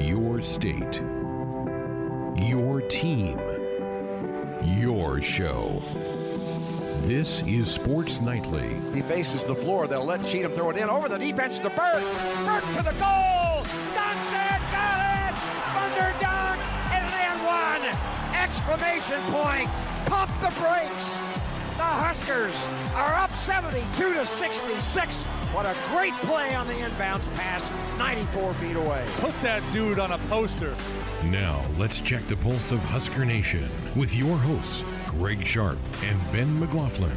your state, your team, your show. This is Sports Nightly. He faces the floor. They'll let Cheatham throw it in over the defense to Burke. Burke to the goal. Doncic got it. Underdog and one. Exclamation point. Pump the brakes. The Huskers are up 72-66. What a great play on the inbounds pass, 94 feet away. Put that dude on a poster. Now, let's check the pulse of Husker Nation with your hosts, Greg Sharp and Ben McLaughlin.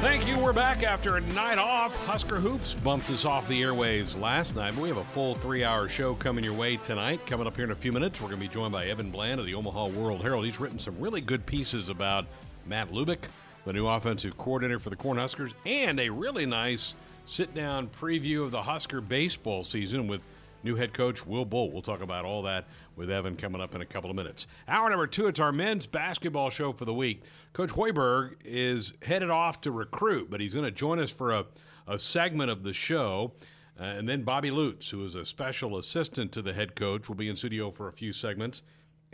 Thank you. We're back after a night off. Husker Hoops bumped us off the airwaves last night, but we have a full 3-hour show coming your way tonight. Coming up here in a few minutes, we're going to be joined by Evan Bland of the Omaha World-Herald. He's written some really good pieces about Matt Lubick, the new offensive coordinator for the Cornhuskers, and a really nice sit-down preview of the Husker baseball season with new head coach Will Bolt. We'll talk about all that with Evan coming up in a couple of minutes. Hour number two, it's our men's basketball show for the week. Coach Hoiberg is headed off to recruit, but he's going to join us for a segment of the show. And then Bobby Lutz, who is a special assistant to the head coach, will be in studio for a few segments.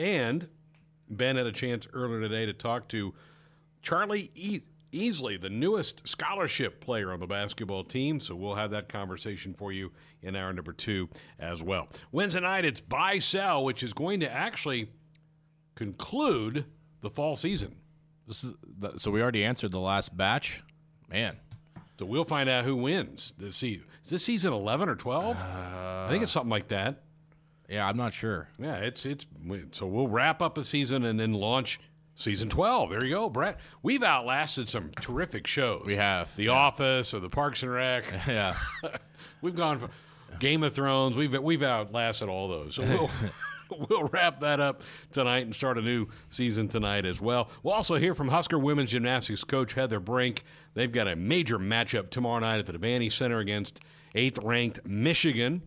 And Ben had a chance earlier today to talk to Charlie Easley, the newest scholarship player on the basketball team, so we'll have that conversation for you in hour number two as well. Wednesday night, it's Buy Sell, which is going to actually conclude the fall season. So we already answered the last batch? Man. So we'll find out who wins this season. Is this season 11 or 12? I think it's something like that. Yeah, I'm not sure. Yeah, it's so we'll wrap up the season and then launch Season 12. There you go, Brett. We've outlasted some terrific shows. We have. The Office or the Parks and Rec. Yeah. We've gone for Game of Thrones. We've outlasted all those. So we'll, we'll wrap that up tonight and start a new season tonight as well. We'll also hear from Husker women's gymnastics coach Heather Brink. They've got a major matchup tomorrow night at the Devaney Center against 8th-ranked Michigan.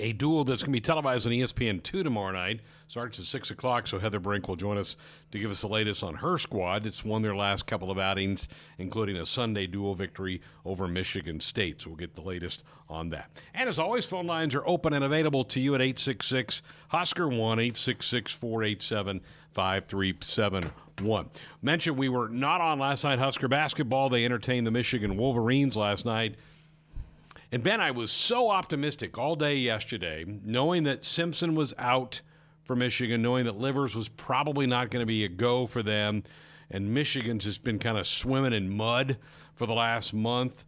A duel that's going to be televised on ESPN2 tomorrow night. Starts at 6 o'clock, so Heather Brink will join us to give us the latest on her squad. It's won their last couple of outings, including a Sunday duel victory over Michigan State. So we'll get the latest on that. And as always, phone lines are open and available to you at 866-HUSKER-1, 866-487-5371. Mentioned we were not on last night, Husker basketball. They entertained the Michigan Wolverines last night. And, Ben, I was so optimistic all day yesterday, knowing that Simpson was out for Michigan, knowing that Livers was probably not going to be a go for them, and Michigan's just been kind of swimming in mud for the last month.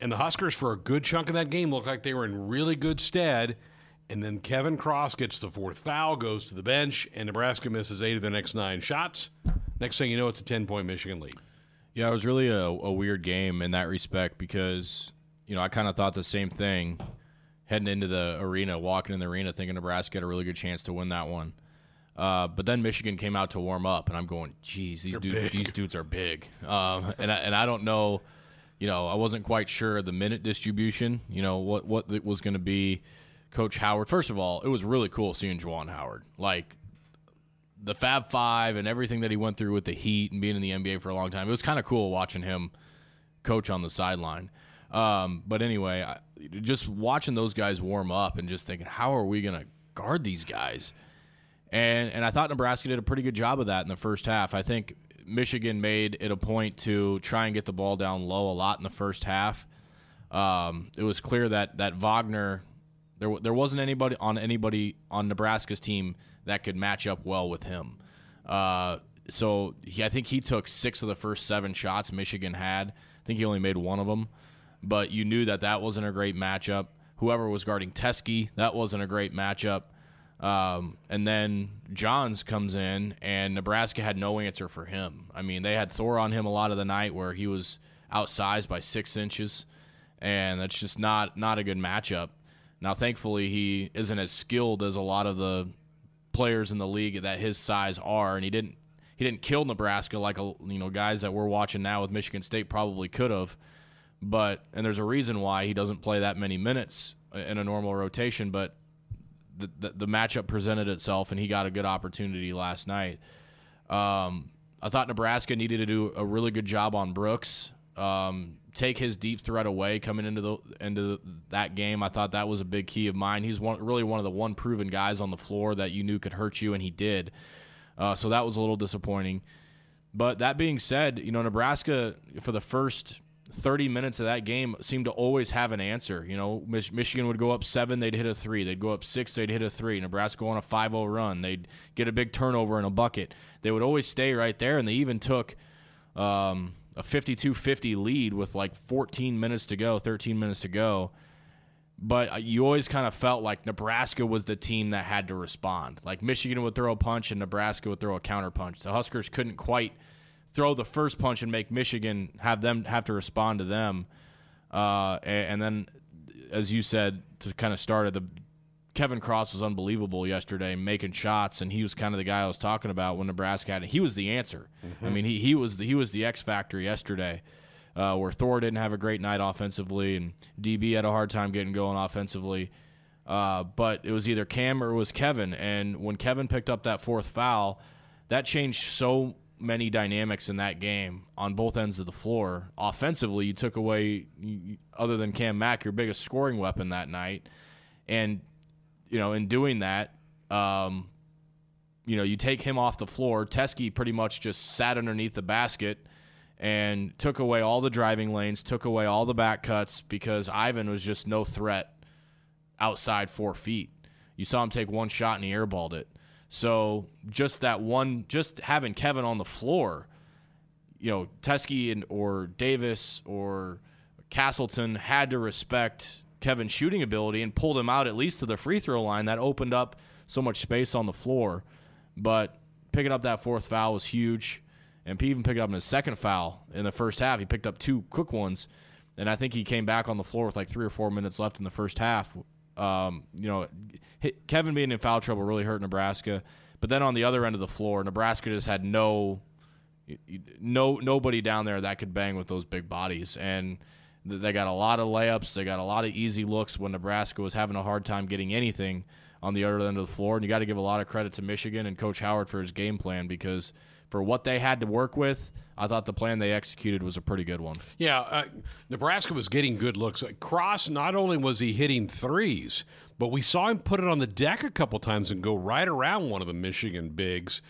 And the Huskers, for a good chunk of that game, looked like they were in really good stead. And then Kevin Cross gets the fourth foul, goes to the bench, and Nebraska misses 8 of their next 9 shots. Next thing you know, it's a 10-point Michigan lead. Yeah, it was really a weird game in that respect because, you know, I kind of thought the same thing heading into the arena, walking in the arena, thinking Nebraska had a really good chance to win that one. But then Michigan came out to warm up, and I'm going, geez, these dudes are big. And I don't know, you know, I wasn't quite sure the minute distribution, you know, what it was going to be. Coach Howard, first of all, it was really cool seeing Juwan Howard. Like, the Fab Five and everything that he went through with the Heat and being in the NBA for a long time. It was kind of cool watching him coach on the sideline. But anyway, just watching those guys warm up and just thinking, how are we going to guard these guys? And I thought Nebraska did a pretty good job of that in the first half. I think Michigan made it a point to try and get the ball down low a lot in the first half. It was clear that Wagner, there wasn't anybody on Nebraska's team that could match up well with him. So I think he took 6 of the first 7 shots Michigan had. I think he only made one of them. But you knew that wasn't a great matchup. Whoever was guarding Teske, that wasn't a great matchup. And then Johns comes in, and Nebraska had no answer for him. I mean, they had Thor on him a lot of the night where he was outsized by 6 inches, and that's just not a good matchup. Now, thankfully, he isn't as skilled as a lot of the players in the league that his size are, and he didn't kill Nebraska like guys that we're watching now with Michigan State probably could have. But and there's a reason why he doesn't play that many minutes in a normal rotation. But the matchup presented itself, and he got a good opportunity last night. I thought Nebraska needed to do a really good job on Brooks. take his deep threat away coming into the that game. I thought that was a big key of mine. He's really one of the proven guys on the floor that you knew could hurt you, and he did. So that was a little disappointing. But that being said, you know, Nebraska for the first 30 minutes of that game seemed to always have an answer. You know, Michigan would go up 7, they'd hit a 3. They'd go up 6, they'd hit a 3. Nebraska on a 5-0 run. They'd get a big turnover and a bucket. They would always stay right there, and they even took a 52-50 lead with like 14 minutes to go, 13 minutes to go. But you always kind of felt like Nebraska was the team that had to respond. Like Michigan would throw a punch and Nebraska would throw a counter punch. The Huskers couldn't quite throw the first punch and make Michigan have to respond to them. And then, as you said, to kind of start at the Kevin Cross was unbelievable yesterday, making shots, and he was kind of the guy I was talking about when Nebraska had it. He was the answer. Mm-hmm. I mean, he was the X factor yesterday, where Thor didn't have a great night offensively, and DB had a hard time getting going offensively. But it was either Cam or it was Kevin, and when Kevin picked up that fourth foul, that changed so many dynamics in that game on both ends of the floor. Offensively, you took away, other than Cam Mack, your biggest scoring weapon that night, and you know, in doing that, you know, you take him off the floor. Teske pretty much just sat underneath the basket and took away all the driving lanes, took away all the back cuts because Ivan was just no threat outside 4 feet. You saw him take one shot and he airballed it. So just that one, just having Kevin on the floor, you know, Teske and or Davis or Castleton had to respect Kevin's shooting ability and pulled him out at least to the free throw line. That opened up so much space on the floor. But picking up that fourth foul was huge. And even picking up his second foul in the first half. He picked up two quick ones. And I think he came back on the floor with like 3 or 4 minutes left in the first half. You know, Kevin being in foul trouble really hurt Nebraska. But then on the other end of the floor, Nebraska just had nobody down there that could bang with those big bodies. And they got a lot of layups. They got a lot of easy looks when Nebraska was having a hard time getting anything on the other end of the floor. And you got to give a lot of credit to Michigan and Coach Howard for his game plan, because for what they had to work with, I thought the plan they executed was a pretty good one. Yeah, Nebraska was getting good looks. Cross, not only was he hitting threes, but we saw him put it on the deck a couple times and go right around one of the Michigan bigs.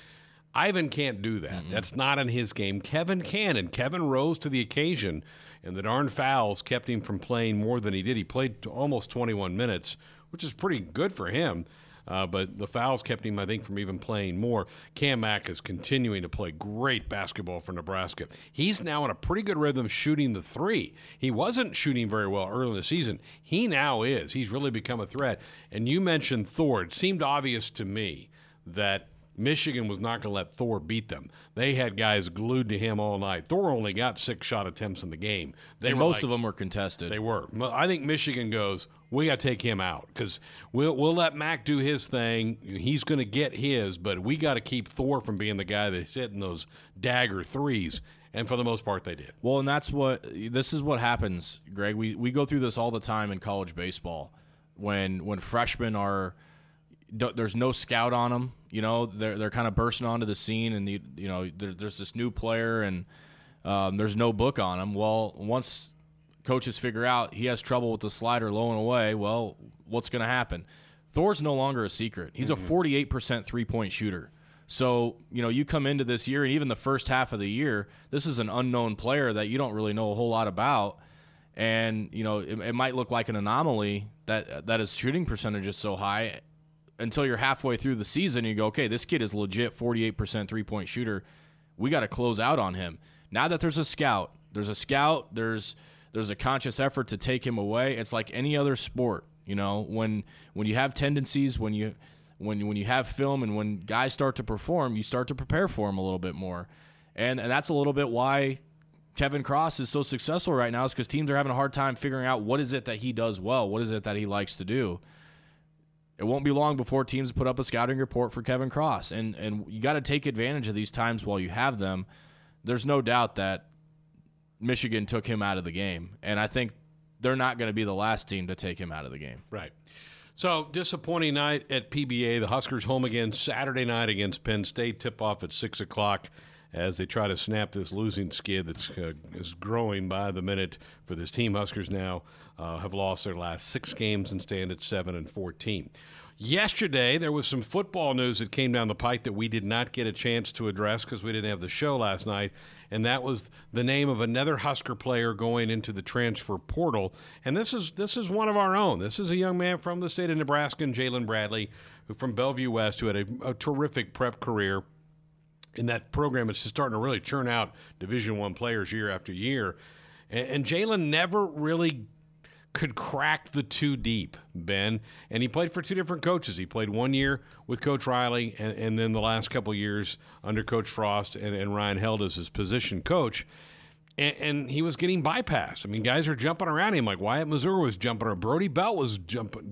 Ivan can't do that. Mm-hmm. That's not in his game. Kevin can, and Kevin rose to the occasion. And the darn fouls kept him from playing more than he did. He played almost 21 minutes, which is pretty good for him. But the fouls kept him, I think, from even playing more. Cam Mack is continuing to play great basketball for Nebraska. He's now in a pretty good rhythm shooting the three. He wasn't shooting very well early in the season. He now is. He's really become a threat. And you mentioned Thor. It seemed obvious to me that Michigan was not going to let Thor beat them. They had guys glued to him all night. Thor only got 6 shot attempts in the game. Most of them were contested. They were. I think Michigan goes, we got to take him out because we'll let Mac do his thing. He's going to get his, but we got to keep Thor from being the guy that's hitting those dagger threes. And for the most part, they did. Well, and this is what happens, Greg. We go through this all the time in college baseball when freshmen are – there's no scout on them, you know, they're kind of bursting onto the scene, and you know, there's this new player, and there's no book on him. Well, once coaches figure out he has trouble with the slider low and away, well, what's going to happen? Thor's no longer a secret. He's a 48% 3-point shooter. So, you know, you come into this year, and even the first half of the year, this is an unknown player that you don't really know a whole lot about. And, you know, it might look like an anomaly that his shooting percentage is so high, until you're halfway through the season, you go, okay, this kid is legit 48% 3-point shooter. We got to close out on him. Now that there's a scout, there's a conscious effort to take him away. It's like any other sport, you know, when you have tendencies, when you have film, and when guys start to perform, you start to prepare for them a little bit more. And that's a little bit why Kevin Cross is so successful right now, is because teams are having a hard time figuring out what is it that he does well, what is it that he likes to do. It won't be long before teams put up a scouting report for Kevin Cross, and you got to take advantage of these times while you have them. There's no doubt that Michigan took him out of the game, and I think they're not going to be the last team to take him out of the game. Right. So, disappointing night at PBA. The Huskers home again Saturday night against Penn State. Tip-off at 6 o'clock as they try to snap this losing skid that's is growing by the minute for this team. Huskers now have lost their last 6 games and stand at 7-14. Yesterday, there was some football news that came down the pike that we did not get a chance to address because we didn't have the show last night, and that was the name of another Husker player going into the transfer portal. And this is one of our own. This is a young man from the state of Nebraska, Jalen Bradley, who from Bellevue West, who had a terrific prep career. In that program, it's just starting to really churn out Division I players year after year. And Jalen never really could crack the two deep, Ben. And he played for two different coaches. He played 1 year with Coach Riley and then the last couple years under Coach Frost and Ryan Held as his position coach. And he was getting bypassed. I mean, guys are jumping around him like Wyatt Missouri was jumping around. Brody Bell was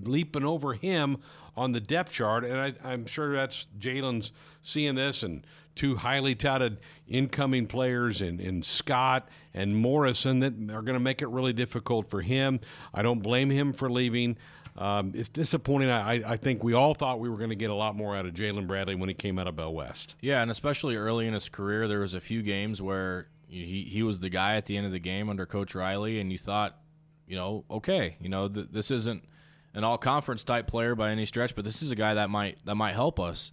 leaping over him on the depth chart. And I'm sure that's Jalen's seeing this, and two highly touted incoming players in Scott and Morrison that are going to make it really difficult for him. I don't blame him for leaving. It's disappointing. I think we all thought we were going to get a lot more out of Jalen Bradley when he came out of Bell West. Yeah, and especially early in his career, there was a few games where he was the guy at the end of the game under Coach Riley, and you thought, okay, this isn't an all-conference type player by any stretch, but this is a guy that might help us.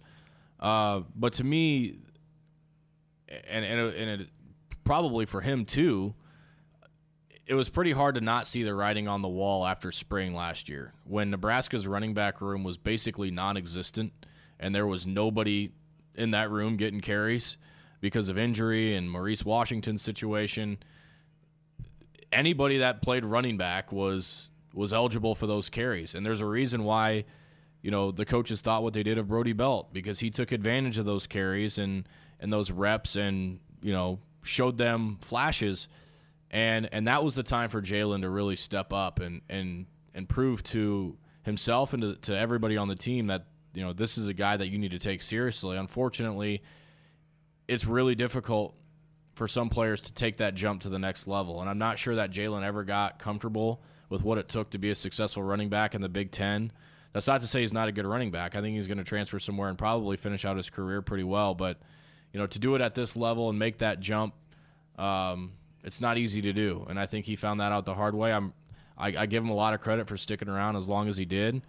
But to me, and it, probably for him too, it was pretty hard to not see the writing on the wall after spring last year when Nebraska's running back room was basically non-existent and there was nobody in that room getting carries because of injury and Maurice Washington's situation. Anybody that played running back was eligible for those carries, and there's a reason why the coaches thought what they did of Brody Belt, because he took advantage of those carries and those reps and, showed them flashes. And that was the time for Jalen to really step up and prove to himself and to everybody on the team that, this is a guy that you need to take seriously. Unfortunately, it's really difficult for some players to take that jump to the next level. And I'm not sure that Jalen ever got comfortable with what it took to be a successful running back in the Big Ten. That's not to say he's not a good running back. I think he's going to transfer somewhere and probably finish out his career pretty well. But, to do it at this level and make that jump, it's not easy to do. And I think he found that out the hard way. I give him a lot of credit for sticking around as long as he did.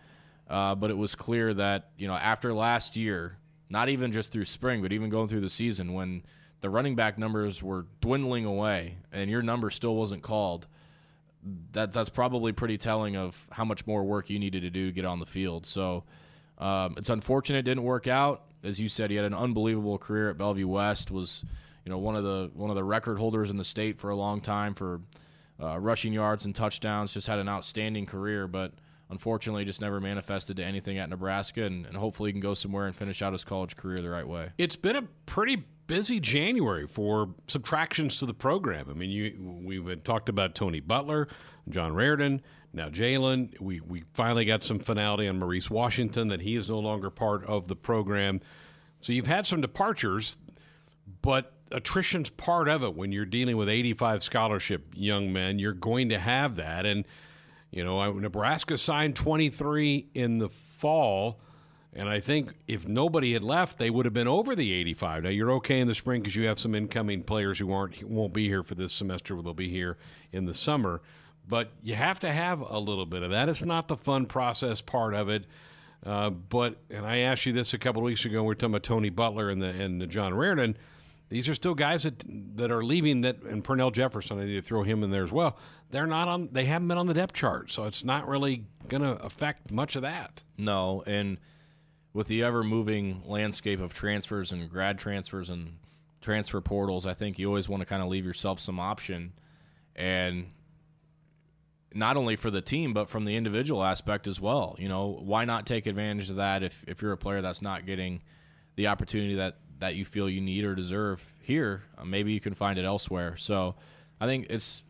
But it was clear that, after last year, not even just through spring, but even going through the season, when the running back numbers were dwindling away and your number still wasn't called, that's probably pretty telling of how much more work you needed to do to get on the field. So it's unfortunate it didn't work out. As you said, he had an unbelievable career at Bellevue West, was one of the record holders in the state for a long time for rushing yards and touchdowns, just had an outstanding career, but unfortunately just never manifested to anything at Nebraska, and hopefully he can go somewhere and finish out his college career the right way. It's been a pretty busy January for subtractions to the program. I mean, we had talked about Tony Butler, John Rarridan, now Jalen. We finally got some finality on Maurice Washington, that he is no longer part of the program. So you've had some departures, but attrition's part of it. When you're dealing with 85 scholarship young men, you're going to have that. And, Nebraska signed 23 in the fall. And I think if nobody had left, they would have been over the 85. Now, you're okay in the spring because you have some incoming players who won't be here for this semester, but they'll be here in the summer. But you have to have a little bit of that. It's not the fun process part of it. And I asked you this a couple of weeks ago. We were talking about Tony Butler and the John Rarridan. These are still guys that are leaving, that, and Pernell Jefferson, I need to throw him in there as well. They haven't been on the depth chart, so it's not really going to affect much of that. No, and with the ever-moving landscape of transfers and grad transfers and transfer portals, I think you always want to kind of leave yourself some option. And not only for the team, but from the individual aspect as well. Why not take advantage of that if you're a player that's not getting the opportunity that you feel you need or deserve here? Maybe you can find it elsewhere. So I think it's,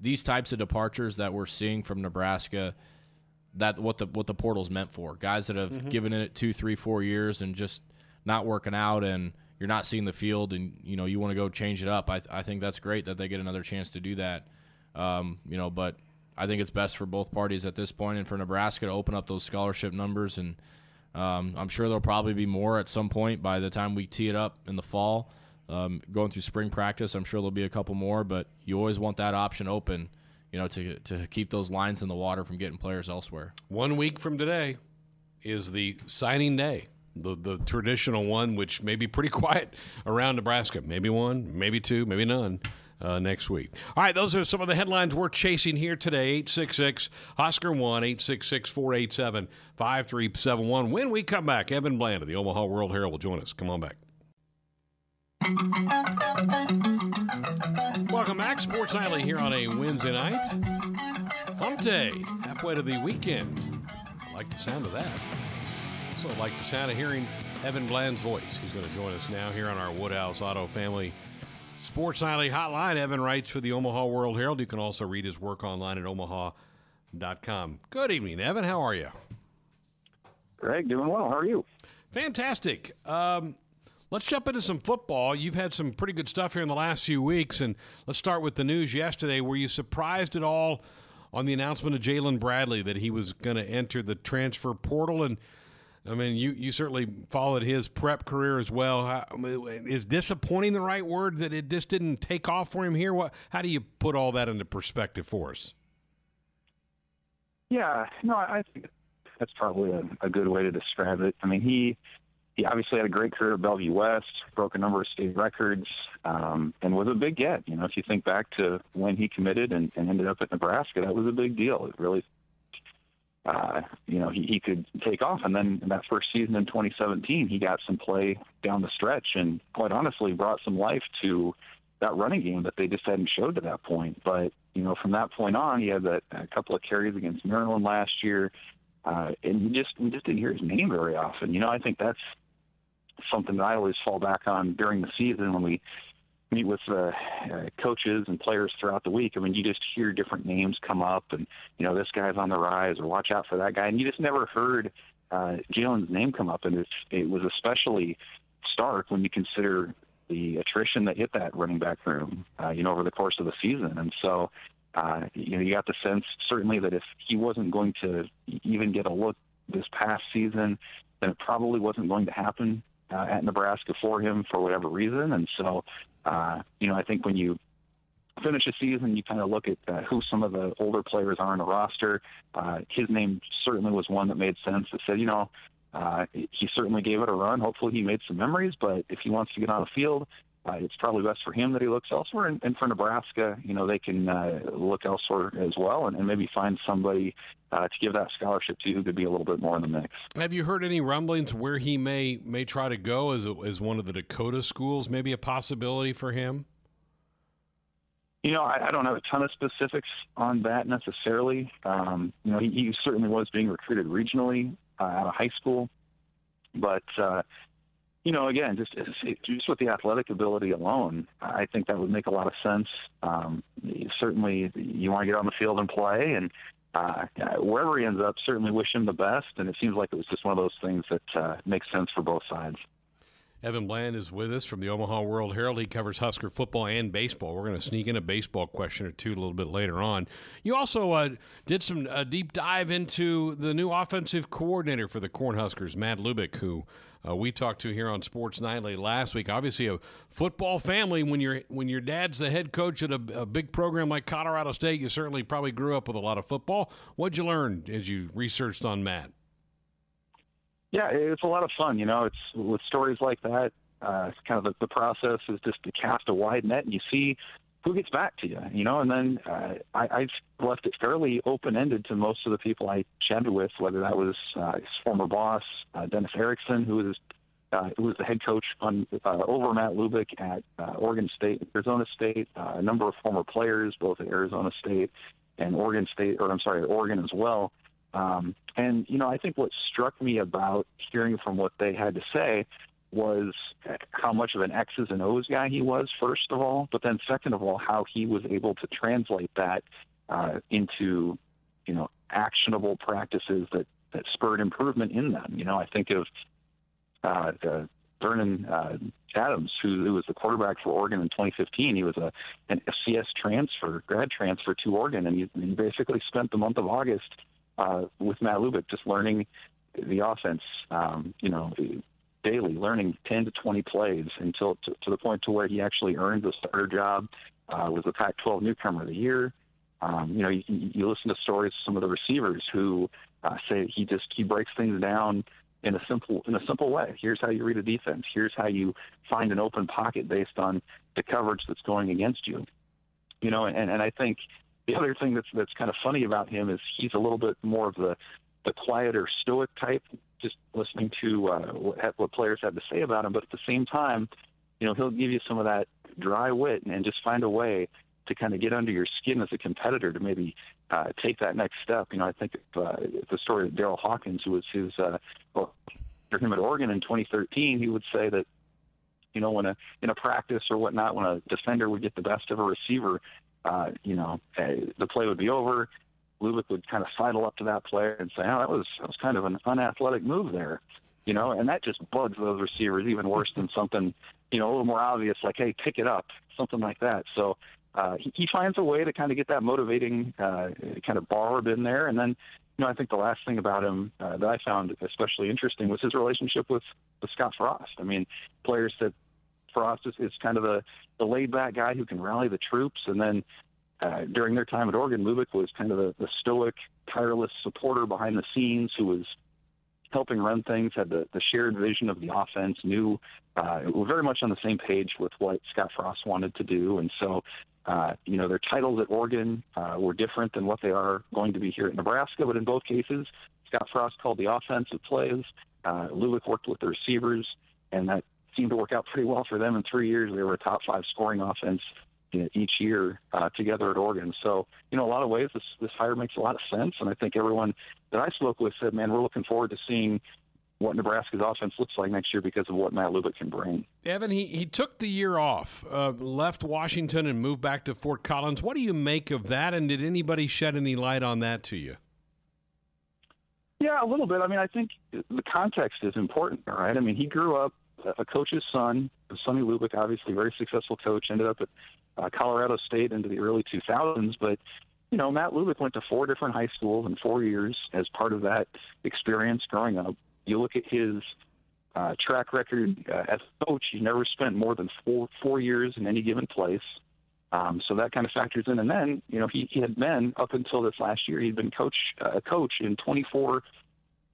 these types of departures that we're seeing from Nebraska – that what the portal's meant for, guys that have given it 2, 3, 4 years and just not working out, and you're not seeing the field, and you want to go change it up. I think that's great that they get another chance to do that. But I think it's best for both parties at this point, and for Nebraska to open up those scholarship numbers, and I'm sure there'll probably be more at some point by the time we tee it up in the fall. Going through spring practice, I'm sure there'll be a couple more, but you always want that option open, you know, to keep those lines in the water from getting players elsewhere. 1 week from today is the signing day, the traditional one, which may be pretty quiet around Nebraska. Maybe one, maybe two, maybe none. Next week. All right, those are some of the headlines we're chasing here today. 866-HOSKER1, 866-487-5371. When we come back, Evan Bland of the Omaha World-Herald will join us. Come on back. Welcome back. Sports Nightly here on a Wednesday night. Hump day, halfway to the weekend. I like the sound of that. Also like the sound of hearing Evan Bland's voice. He's going to join us now here on our Woodhouse Auto Family Sports Nightly Hotline. Evan writes for the Omaha World-Herald. You can also read his work online at omaha.com. Good evening, Evan. How are you? Greg, doing well. How are you? Fantastic. Let's jump into some football. You've had some pretty good stuff here in the last few weeks, and let's start with the news yesterday. Were you surprised at all on the announcement of Jalen Bradley that he was going to enter the transfer portal? And I mean, you certainly followed his prep career as well. Is disappointing the right word, that it just didn't take off for him here? How do you put all that into perspective for us? Yeah, no, I think that's probably a good way to describe it. I mean, he obviously had a great career at Bellevue West, broke a number of state records, and was a big get. You know, if you think back to when he committed and ended up at Nebraska, that was a big deal. It really – you know, he could take off. And then in that first season in 2017, he got some play down the stretch and quite honestly brought some life to that running game that they just hadn't showed to that point. But, you know, from that point on, he had a couple of carries against Maryland last year. And we just didn't hear his name very often. You know, I think that's something that I always fall back on during the season when we meet with coaches and players throughout the week. I mean, you just hear different names come up and, you know, this guy's on the rise or watch out for that guy. And you just never heard Jalen's name come up. And it was especially stark when you consider the attrition that hit that running back room, you know, over the course of the season. And so, you know, you got the sense certainly that if he wasn't going to even get a look this past season, then it probably wasn't going to happen at Nebraska for him for whatever reason. And so, you know, I think when you finish a season, you kind of look at who some of the older players are on the roster. His name certainly was one that made sense. That said, you know, he certainly gave it a run. Hopefully he made some memories, but if he wants to get on the field, it's probably best for him that he looks elsewhere. And for Nebraska, you know, they can look elsewhere as well and maybe find somebody to give that scholarship to who could be a little bit more in the mix. Have you heard any rumblings where he may try to go? As one of the Dakota schools maybe a possibility for him? You know, I don't have a ton of specifics on that necessarily. You know, he certainly was being recruited regionally out of high school, but you know, again, just with the athletic ability alone, I think that would make a lot of sense. Certainly, you want to get on the field and play, and wherever he ends up, certainly wish him the best. And it seems like it was just one of those things that makes sense for both sides. Evan Bland is with us from the Omaha World-Herald. He covers Husker football and baseball. We're going to sneak in a baseball question or two a little bit later on. You also did some deep dive into the new offensive coordinator for the Cornhuskers, Matt Lubick, who we talked to here on Sports Nightly last week. Obviously, a football family. When your dad's the head coach at a big program like Colorado State, you certainly probably grew up with a lot of football. What'd you learn as you researched on Matt? Yeah, it's a lot of fun. You know, it's with stories like that. It's kind of the process is just to cast a wide net, and you see who gets back to you. You know, and then I've left it fairly open-ended to most of the people I chatted with, whether that was his former boss Dennis Erickson, who was the head coach over Matt Lubick at Oregon State, Arizona State, a number of former players both at Arizona State and Oregon State, or I'm sorry, at Oregon as well. And, you know, I think what struck me about hearing from what they had to say was how much of an X's and O's guy he was, first of all, but then second of all, how he was able to translate that into, you know, actionable practices that spurred improvement in them. You know, I think of Vernon Adams, who was the quarterback for Oregon in 2015. He was an FCS grad transfer to Oregon, and he basically spent the month of August with Matt Lubick, just learning the offense, you know, daily, learning 10 to 20 plays until to the point to where he actually earned the starter job, was the Pac-12 Newcomer of the Year. You listen to stories of some of the receivers who say he breaks things down in a simple way. Here's how you read a defense. Here's how you find an open pocket based on the coverage that's going against you. You know, and I think the other thing that's kind of funny about him is he's a little bit more of the quieter, stoic type, just listening to what players have to say about him. But at the same time, he'll give you some of that dry wit and just find a way to kind of get under your skin as a competitor to maybe take that next step. I think if the story of Daryl Hawkins, who was his for him at Oregon in 2013, he would say that, when in a practice or whatnot, when a defender would get the best of a receiver, the play would be over. Lubick would kind of sidle up to that player and say, "Oh, that was kind of an unathletic move there," and that just bugs those receivers even worse than something, a little more obvious, like, "Hey, pick it up," something like that. So he finds a way to kind of get that motivating kind of barb in there. And then, I think the last thing about him that I found especially interesting was his relationship with Scott Frost. Players that Frost is kind of the laid-back guy who can rally the troops, and then during their time at Oregon, Lubick was kind of the stoic, tireless supporter behind the scenes who was helping run things, had the shared vision of the offense, knew were very much on the same page with what Scott Frost wanted to do. And so, their titles at Oregon were different than what they are going to be here at Nebraska, but in both cases, Scott Frost called the offensive plays. Lubick worked with the receivers, and that seemed to work out pretty well for them. In 3 years, they were a top 5 scoring offense each year together at Oregon. So, a lot of ways this hire makes a lot of sense. And I think everyone that I spoke with said, man, we're looking forward to seeing what Nebraska's offense looks like next year because of what Matt Lubick can bring. Evan, he took the year off, left Washington and moved back to Fort Collins. What do you make of that? And did anybody shed any light on that to you? Yeah, a little bit. I think the context is important, right? He grew up a coach's son, Sonny Lubick, obviously a very successful coach, ended up at Colorado State into the early 2000s. But, Matt Lubick went to 4 different high schools in 4 years as part of that experience growing up. You look at his track record as a coach, he never spent more than four years in any given place. So that kind of factors in. And then, he had been, up until this last year, he'd been a coach in 24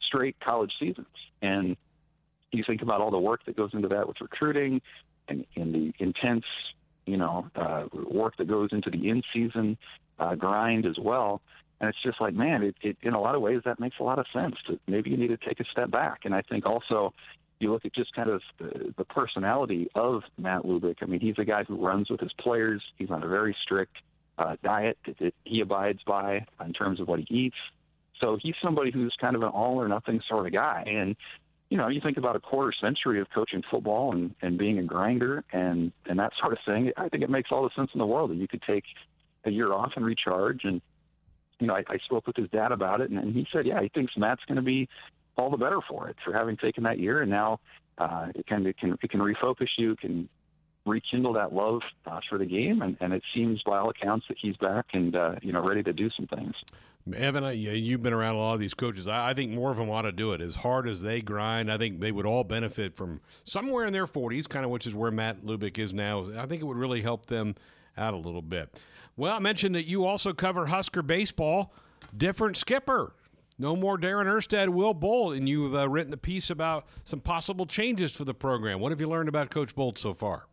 straight college seasons. And you think about all the work that goes into that with recruiting and the intense, work that goes into the in-season grind as well. And it's just like, man, it in a lot of ways that makes a lot of sense. Maybe you need to take a step back. And I think also you look at just kind of the personality of Matt Lubick. He's a guy who runs with his players. He's on a very strict diet that he abides by in terms of what he eats. So he's somebody who's kind of an all-or-nothing sort of guy. And you think about a quarter century of coaching football and being a grinder and that sort of thing. I think it makes all the sense in the world that you could take a year off and recharge. And, I spoke with his dad about it, and he said, yeah, he thinks Matt's going to be all the better for it, for having taken that year. And now it can refocus you, can rekindle that love for the game. And it seems by all accounts that he's back and, ready to do some things. Evan, you've been around a lot of these coaches. I think more of them ought to do it. As hard as they grind, I think they would all benefit from somewhere in their 40s, kind of which is where Matt Lubick is now. I think it would really help them out a little bit. Well, I mentioned that you also cover Husker baseball. Different skipper. No more Darren Erstad, Will Bolt, and you've written a piece about some possible changes for the program. What have you learned about Coach Bolt so far?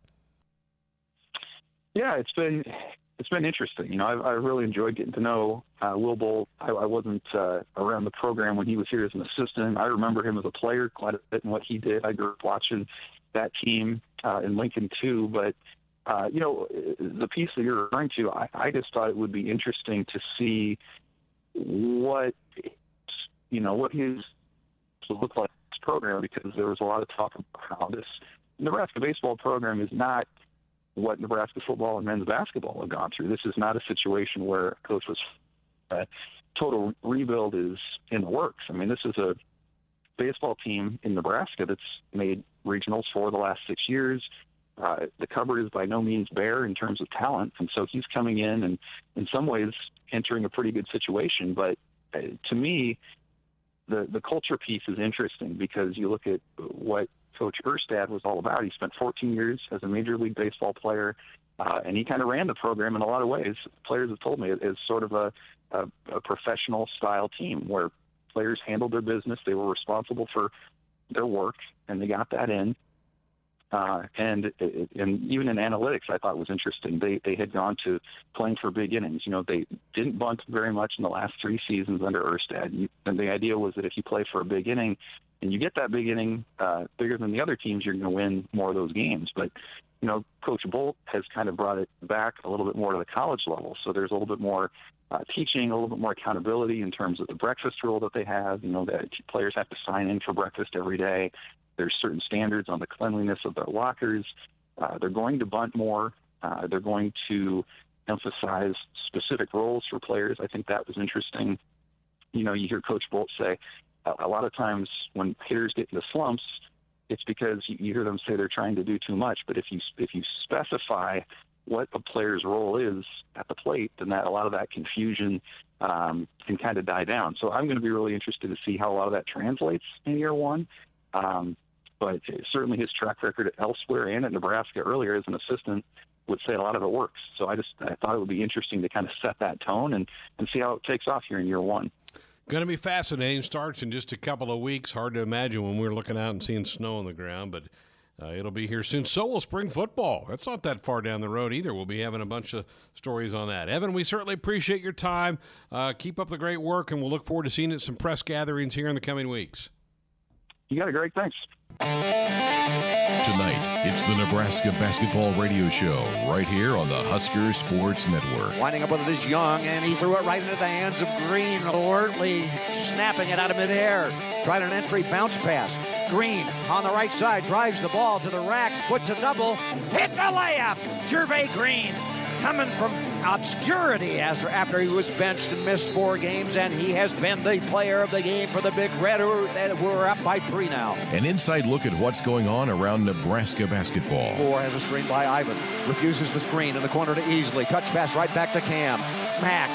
Yeah, it's been interesting. I really enjoyed getting to know Will Bolt. I wasn't around the program when he was here as an assistant. I remember him as a player quite a bit and what he did. I grew up watching that team in Lincoln too. But, the piece that you're referring to, I just thought it would be interesting to see what his looked like this program, because there was a lot of talk about how this Nebraska baseball program is not what Nebraska football and men's basketball have gone through. This is not a situation where a coach was total rebuild is in the works. This is a baseball team in Nebraska that's made regionals for the last 6 years. The cupboard is by no means bare in terms of talent. And so he's coming in and in some ways entering a pretty good situation. But to me, the culture piece is interesting because you look at what Coach Erstad was all about. He spent 14 years as a Major League Baseball player, and he kind of ran the program in a lot of ways. Players have told me it's sort of a professional-style team where players handled their business. They were responsible for their work, and they got that in. And even in analytics, I thought was interesting. They had gone to playing for big innings. You know, they didn't bunt very much in the last three seasons under Erstad. And the idea was that if you play for a big inning and you get that big inning bigger than the other teams, you're going to win more of those games. But, you know, Coach Bolt has kind of brought it back a little bit more to the college level. So there's a little bit more teaching, a little bit more accountability in terms of the breakfast rule that they have. You know, that players have to sign in for breakfast every day. There's certain standards on the cleanliness of their lockers. They're going to bunt more. They're going to emphasize specific roles for players. I think that was interesting. You know, you hear Coach Bolt say a lot of times when hitters get into slumps, it's because you hear them say they're trying to do too much. But if you specify what a player's role is at the plate, then that a lot of that confusion can kind of die down. So I'm going to be really interested to see how a lot of that translates in year one. But certainly his track record elsewhere and at Nebraska earlier as an assistant would say a lot of it works. So I thought it would be interesting to kind of set that tone and see how it takes off here in year one. Going to be fascinating. Starts in just a couple of weeks. Hard to imagine when we're looking out and seeing snow on the ground, but it'll be here soon. So will spring football. That's not that far down the road either. We'll be having a bunch of stories on that. Evan, we certainly appreciate your time. Keep up the great work, and we'll look forward to seeing some press gatherings here in the coming weeks. You got it, Greg. Thanks. Tonight, it's the Nebraska Basketball Radio Show right here on the Husker Sports Network. Winding up with it is Young, and he threw it right into the hands of Green, alertly snapping it out of midair. Tried an entry bounce pass. Green on the right side drives the ball to the racks, puts a double, hit the layup. Gervais Green coming from obscurity after he was benched and missed four games, and he has been the player of the game for the Big Red, who are up by three now. An inside look at what's going on around Nebraska basketball. Moore has a screen by Ivan, refuses the screen in the corner to Easley. Touch pass right back to Cam. Mack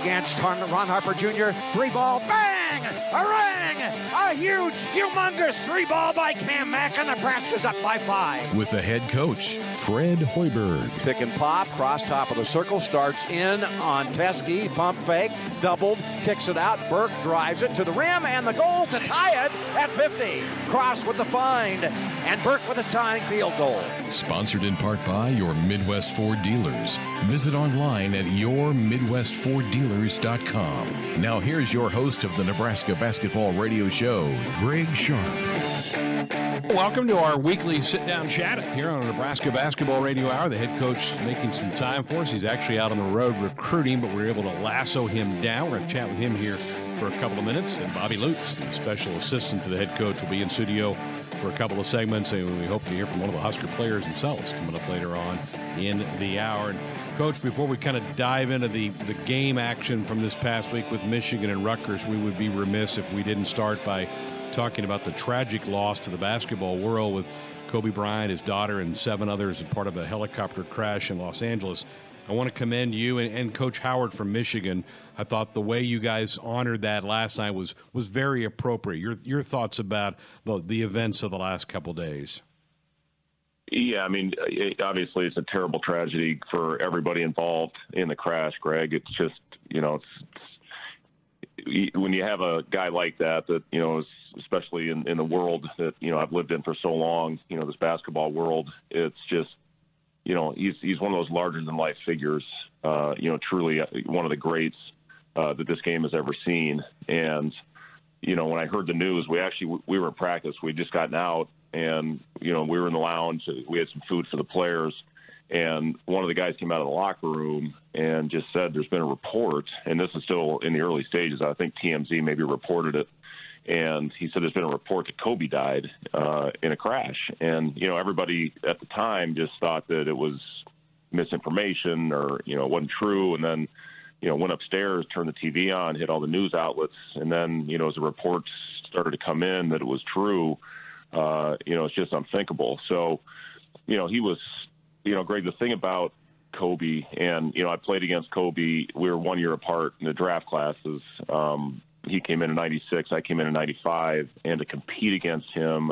against Ron Harper Jr. Three ball, bang! Harang! A huge, humongous three ball by Cam Mack, and Nebraska's up by five. With the head coach, Fred Hoiberg. Pick and pop, cross top of the circle, starts in on Teske, pump fake, doubled, kicks it out, Burke drives it to the rim, and the goal to tie it at 50. Cross with the find, and Burke with a tying field goal. Sponsored in part by your Midwest Ford dealers. Visit online at yourmidwestforddealers.com. Now here's your host of the Nebraska Basketball Radio Show, Greg Sharp. Welcome to our weekly sit-down chat here on Nebraska Basketball Radio Hour. The head coach is making some time for us. He's actually out on the road recruiting, but we were able to lasso him down. We're going to chat with him here for a couple of minutes. And Bobby Lutz, the special assistant to the head coach, will be in studio for a couple of segments, and we hope to hear from one of the Husker players themselves coming up later on in the hour. And Coach, before we kind of dive into the game action from this past week with Michigan and Rutgers, we would be remiss if we didn't start by talking about the tragic loss to the basketball world with Kobe Bryant, his daughter, and seven others as part of a helicopter crash in Los Angeles. I want to commend you and Coach Howard from Michigan. I thought the way you guys honored that last night was very appropriate. Your thoughts about the events of the last couple of days? Yeah, I mean, obviously it's a terrible tragedy for everybody involved in the crash, Greg. It's just, you know, when you have a guy like that, you know, especially in the world that, you know, I've lived in for so long, you know, this basketball world, it's just, you know, he's one of those larger-than-life figures, you know, truly one of the greats that this game has ever seen. And, you know, when I heard the news, we were in practice. We'd just gotten out, and, you know, we were in the lounge. We had some food for the players. And one of the guys came out of the locker room and just said there's been a report, and this is still in the early stages. I think TMZ maybe reported it. And he said there's been a report that Kobe died in a crash. And, you know, everybody at the time just thought that it was misinformation or, you know, it wasn't true. And then, you know, went upstairs, turned the TV on, hit all the news outlets. And then, you know, as the reports started to come in that it was true, you know, it's just unthinkable. So, you know, he was, you know, Greg, the thing about Kobe, and, you know, I played against Kobe. We were 1 year apart in the draft classes. He came in 96, I came in 95, and to compete against him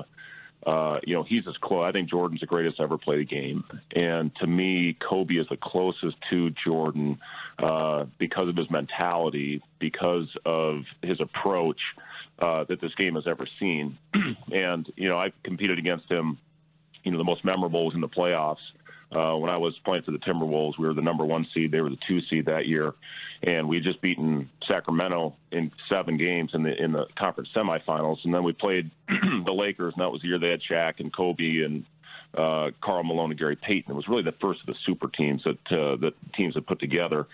You know, he's as close. I think Jordan's the greatest ever played a game. And to me, Kobe is the closest to Jordan because of his mentality, because of his approach that this game has ever seen. And, you know, I've competed against him. You know, the most memorable was in the playoffs. When I was playing for the Timberwolves, we were the number one seed. They were the 2 seed that year. And we just beaten Sacramento in 7 games in the conference semifinals. And then we played the Lakers, and that was the year they had Shaq and Kobe and Karl Malone and Gary Payton. It was really the first of the super teams that teams had put together.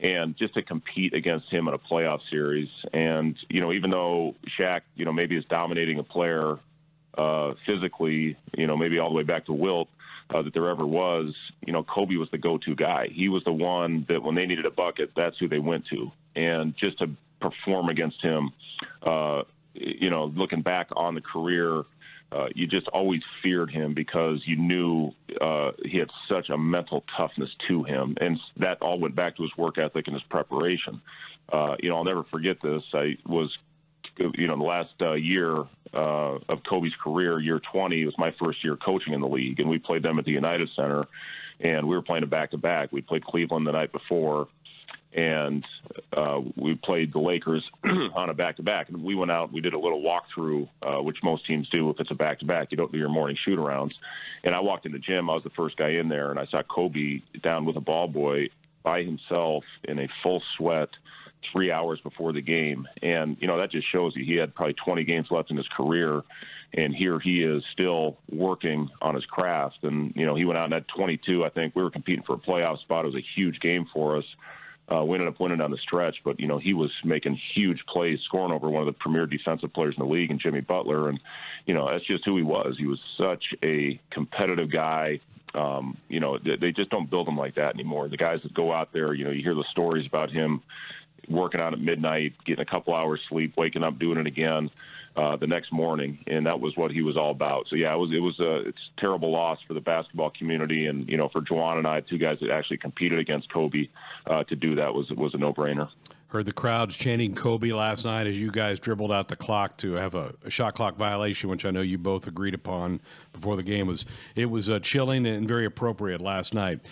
And just to compete against him in a playoff series. And, you know, even though Shaq, you know, maybe is dominating a player physically, you know, maybe all the way back to Wilt, that there ever was, you know, Kobe was the go-to guy. He was the one that when they needed a bucket, that's who they went to. And just to perform against him, you know, looking back on the career, you just always feared him because you knew he had such a mental toughness to him. And that all went back to his work ethic and his preparation. You know, I'll never forget this. I was, you know, the last year of Kobe's career, year 20, was my first year coaching in the league, and we played them at the United Center, and we were playing a back-to-back. We played Cleveland the night before, and we played the Lakers on a back-to-back. And we went out, we did a little walkthrough, which most teams do if it's a back-to-back. You don't do your morning shoot-arounds. And I walked in the gym. I was the first guy in there, and I saw Kobe down with a ball boy by himself in a full sweat 3 hours before the game. And, you know, that just shows you he had probably 20 games left in his career, and here he is still working on his craft. And, you know, he went out and had 22, I think. We were competing for a playoff spot. It was a huge game for us. We ended up winning on the stretch, but, you know, he was making huge plays, scoring over one of the premier defensive players in the league and Jimmy Butler. And, you know, that's just who he was. He was such a competitive guy. You know, they just don't build him like that anymore. The guys that go out there, you know, you hear the stories about him working out at midnight, getting a couple hours sleep, waking up, doing it again the next morning, and that was what he was all about. So yeah, it's a terrible loss for the basketball community, and you know, for Juwan and I, two guys that actually competed against Kobe, to do that was a no-brainer. Heard the crowds chanting Kobe last night as you guys dribbled out the clock to have a shot clock violation, which I know you both agreed upon before the game. It was chilling and very appropriate last night.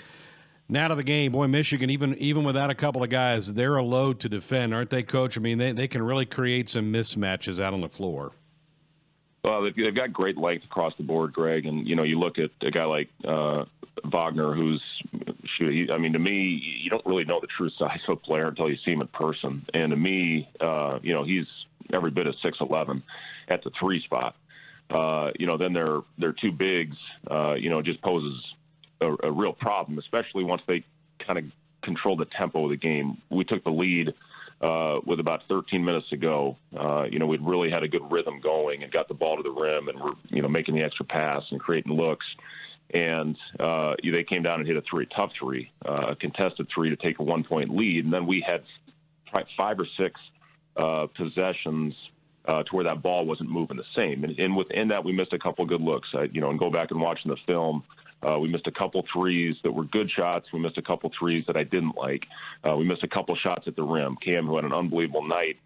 Now to the game. Boy, Michigan, even without a couple of guys, they're a load to defend, aren't they, Coach? I mean, they can really create some mismatches out on the floor. Well, they've got great length across the board, Greg. And, you know, you look at a guy like Wagner, who's – I mean, to me, you don't really know the true size of a player until you see him in person. And to me, you know, he's every bit of 6'11" at the 3 spot. You know, then their 2 bigs, you know, just poses – a real problem, especially once they kind of control the tempo of the game. We took the lead with about 13 minutes to go. You know, we'd really had a good rhythm going and got the ball to the rim and were, you know, making the extra pass and creating looks. And they came down and hit a tough three, a contested three to take a 1-point lead. And then we had 5 or 6 possessions to where that ball wasn't moving the same. And within that, we missed a couple of good looks. You know, and go back and watching the film, we missed a couple threes that were good shots. We missed a couple threes that I didn't like. We missed a couple shots at the rim. Cam, who had an unbelievable night,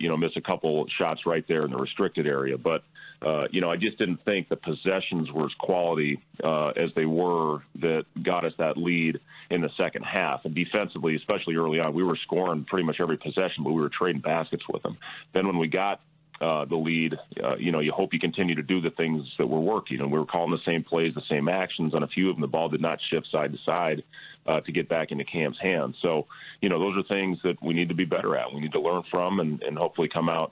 you know, missed a couple shots right there in the restricted area. But, you know, I just didn't think the possessions were as quality as they were that got us that lead in the second half. And defensively, especially early on, we were scoring pretty much every possession, but we were trading baskets with them. Then when we got the lead, you know, you hope you continue to do the things that were working. And we were calling the same plays, the same actions. On a few of them, the ball did not shift side to side to get back into Cam's hands. So, you know, those are things that we need to be better at. We need to learn from and hopefully come out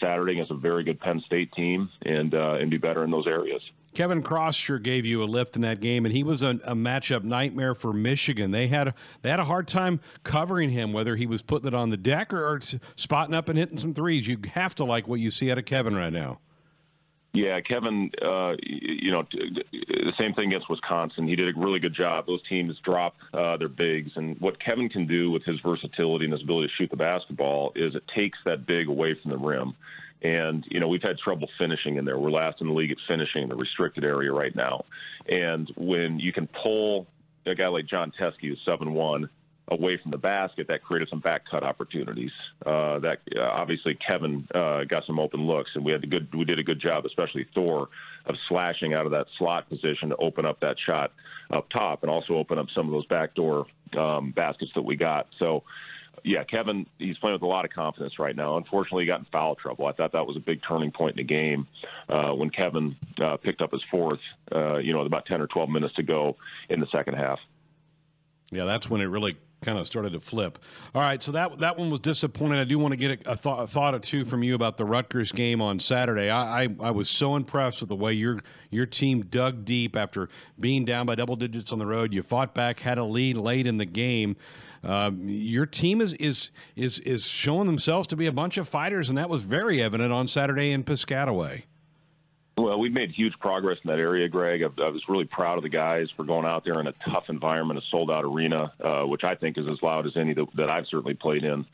Saturday against a very good Penn State team and be better in those areas. Kevin Cross sure gave you a lift in that game, and he was a matchup nightmare for Michigan. They had a hard time covering him, whether he was putting it on the deck or spotting up and hitting some threes. You have to like what you see out of Kevin right now. Yeah, Kevin, you know, the same thing against Wisconsin. He did a really good job. Those teams drop their bigs. And what Kevin can do with his versatility and his ability to shoot the basketball is it takes that big away from the rim. And, you know, we've had trouble finishing in there. We're last in the league at finishing in the restricted area right now. And when you can pull a guy like John Teske, who's 7'1", away from the basket, that created some back cut opportunities. Obviously Kevin got some open looks, and we did a good job, especially Thor, of slashing out of that slot position to open up that shot up top and also open up some of those backdoor baskets that we got. So, yeah, Kevin, he's playing with a lot of confidence right now. Unfortunately, he got in foul trouble. I thought that was a big turning point in the game when Kevin picked up his fourth, with about 10 or 12 minutes to go in the second half. Yeah, that's when it really kind of started to flip. All right, so that one was disappointing. I do want to get a thought or two from you about the Rutgers game on Saturday. I was so impressed with the way your team dug deep after being down by double digits on the road. You fought back, had a lead late in the game. Your team is showing themselves to be a bunch of fighters, and that was very evident on Saturday in Piscataway. Well, we've made huge progress in that area, Greg. I was really proud of the guys for going out there in a tough environment, a sold-out arena, which I think is as loud as any that I've certainly played in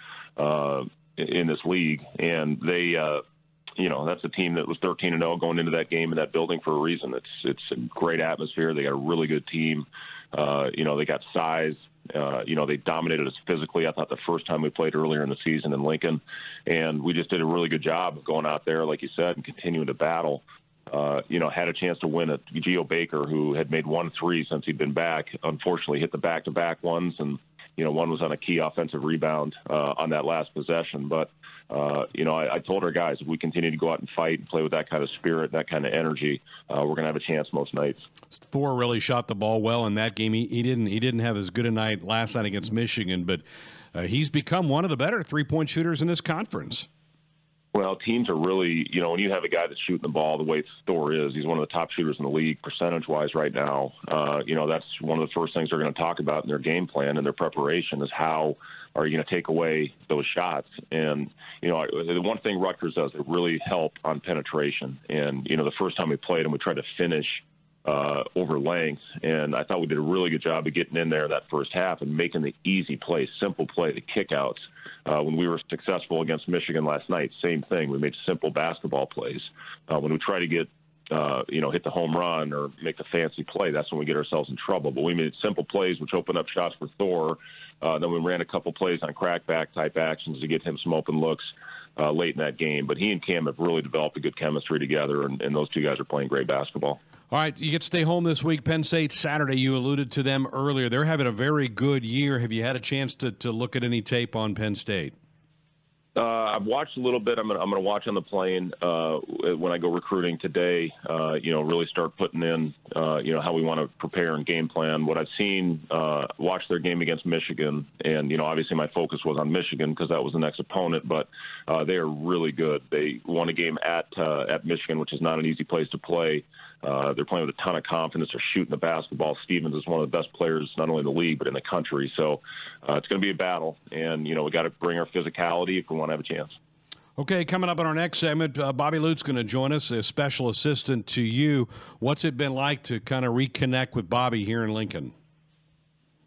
this league. And they, that's a team that was 13-0 going into that game in that building for a reason. It's a great atmosphere. They got a really good team. They got size. They dominated us physically. I thought the first time we played earlier in the season in Lincoln, and we just did a really good job of going out there, like you said, and continuing to battle. Had a chance to win it. Geo Baker, who had made 1 3 since he'd been back, unfortunately hit the back-to-back ones, and one was on a key offensive rebound on that last possession. But I told our guys, if we continue to go out and fight and play with that kind of spirit, that kind of energy, we're going to have a chance most nights. Thor really shot the ball well in that game. He didn't have as good a night last night against Michigan, but he's become one of the better three-point shooters in this conference. Well, teams are really, when you have a guy that's shooting the ball the way Thor is, he's one of the top shooters in the league percentage-wise right now. That's one of the first things they're going to talk about in their game plan and their preparation is how are you going to take away those shots. And, the one thing Rutgers does, they really help on penetration. And, the first time we played them, we tried to finish over length, and I thought we did a really good job of getting in there that first half and making the easy play, simple play, the kickouts. When we were successful against Michigan last night, same thing. We made simple basketball plays. When we try to get, hit the home run or make the fancy play, that's when we get ourselves in trouble. But we made simple plays, which opened up shots for Thor. Then we ran a couple plays on crackback type actions to get him some open looks late in that game. But he and Cam have really developed a good chemistry together, and those two guys are playing great basketball. All right, you get to stay home this week. Penn State Saturday, you alluded to them earlier. They're having a very good year. Have you had a chance to look at any tape on Penn State? I've watched a little bit. I'm going to watch on the plane when I go recruiting today, really start putting in, how we want to prepare and game plan. What I've seen, watched their game against Michigan. And, obviously my focus was on Michigan because that was the next opponent, but they are really good. They won a game at Michigan, which is not an easy place to play. They're playing with a ton of confidence. They're shooting the basketball. Stevens is one of the best players, not only in the league, but in the country. So it's going to be a battle. And, we got to bring our physicality if we want to have a chance. Okay, coming up in our next segment, Bobby Lutz going to join us, a special assistant to you. What's it been like to kind of reconnect with Bobby here in Lincoln?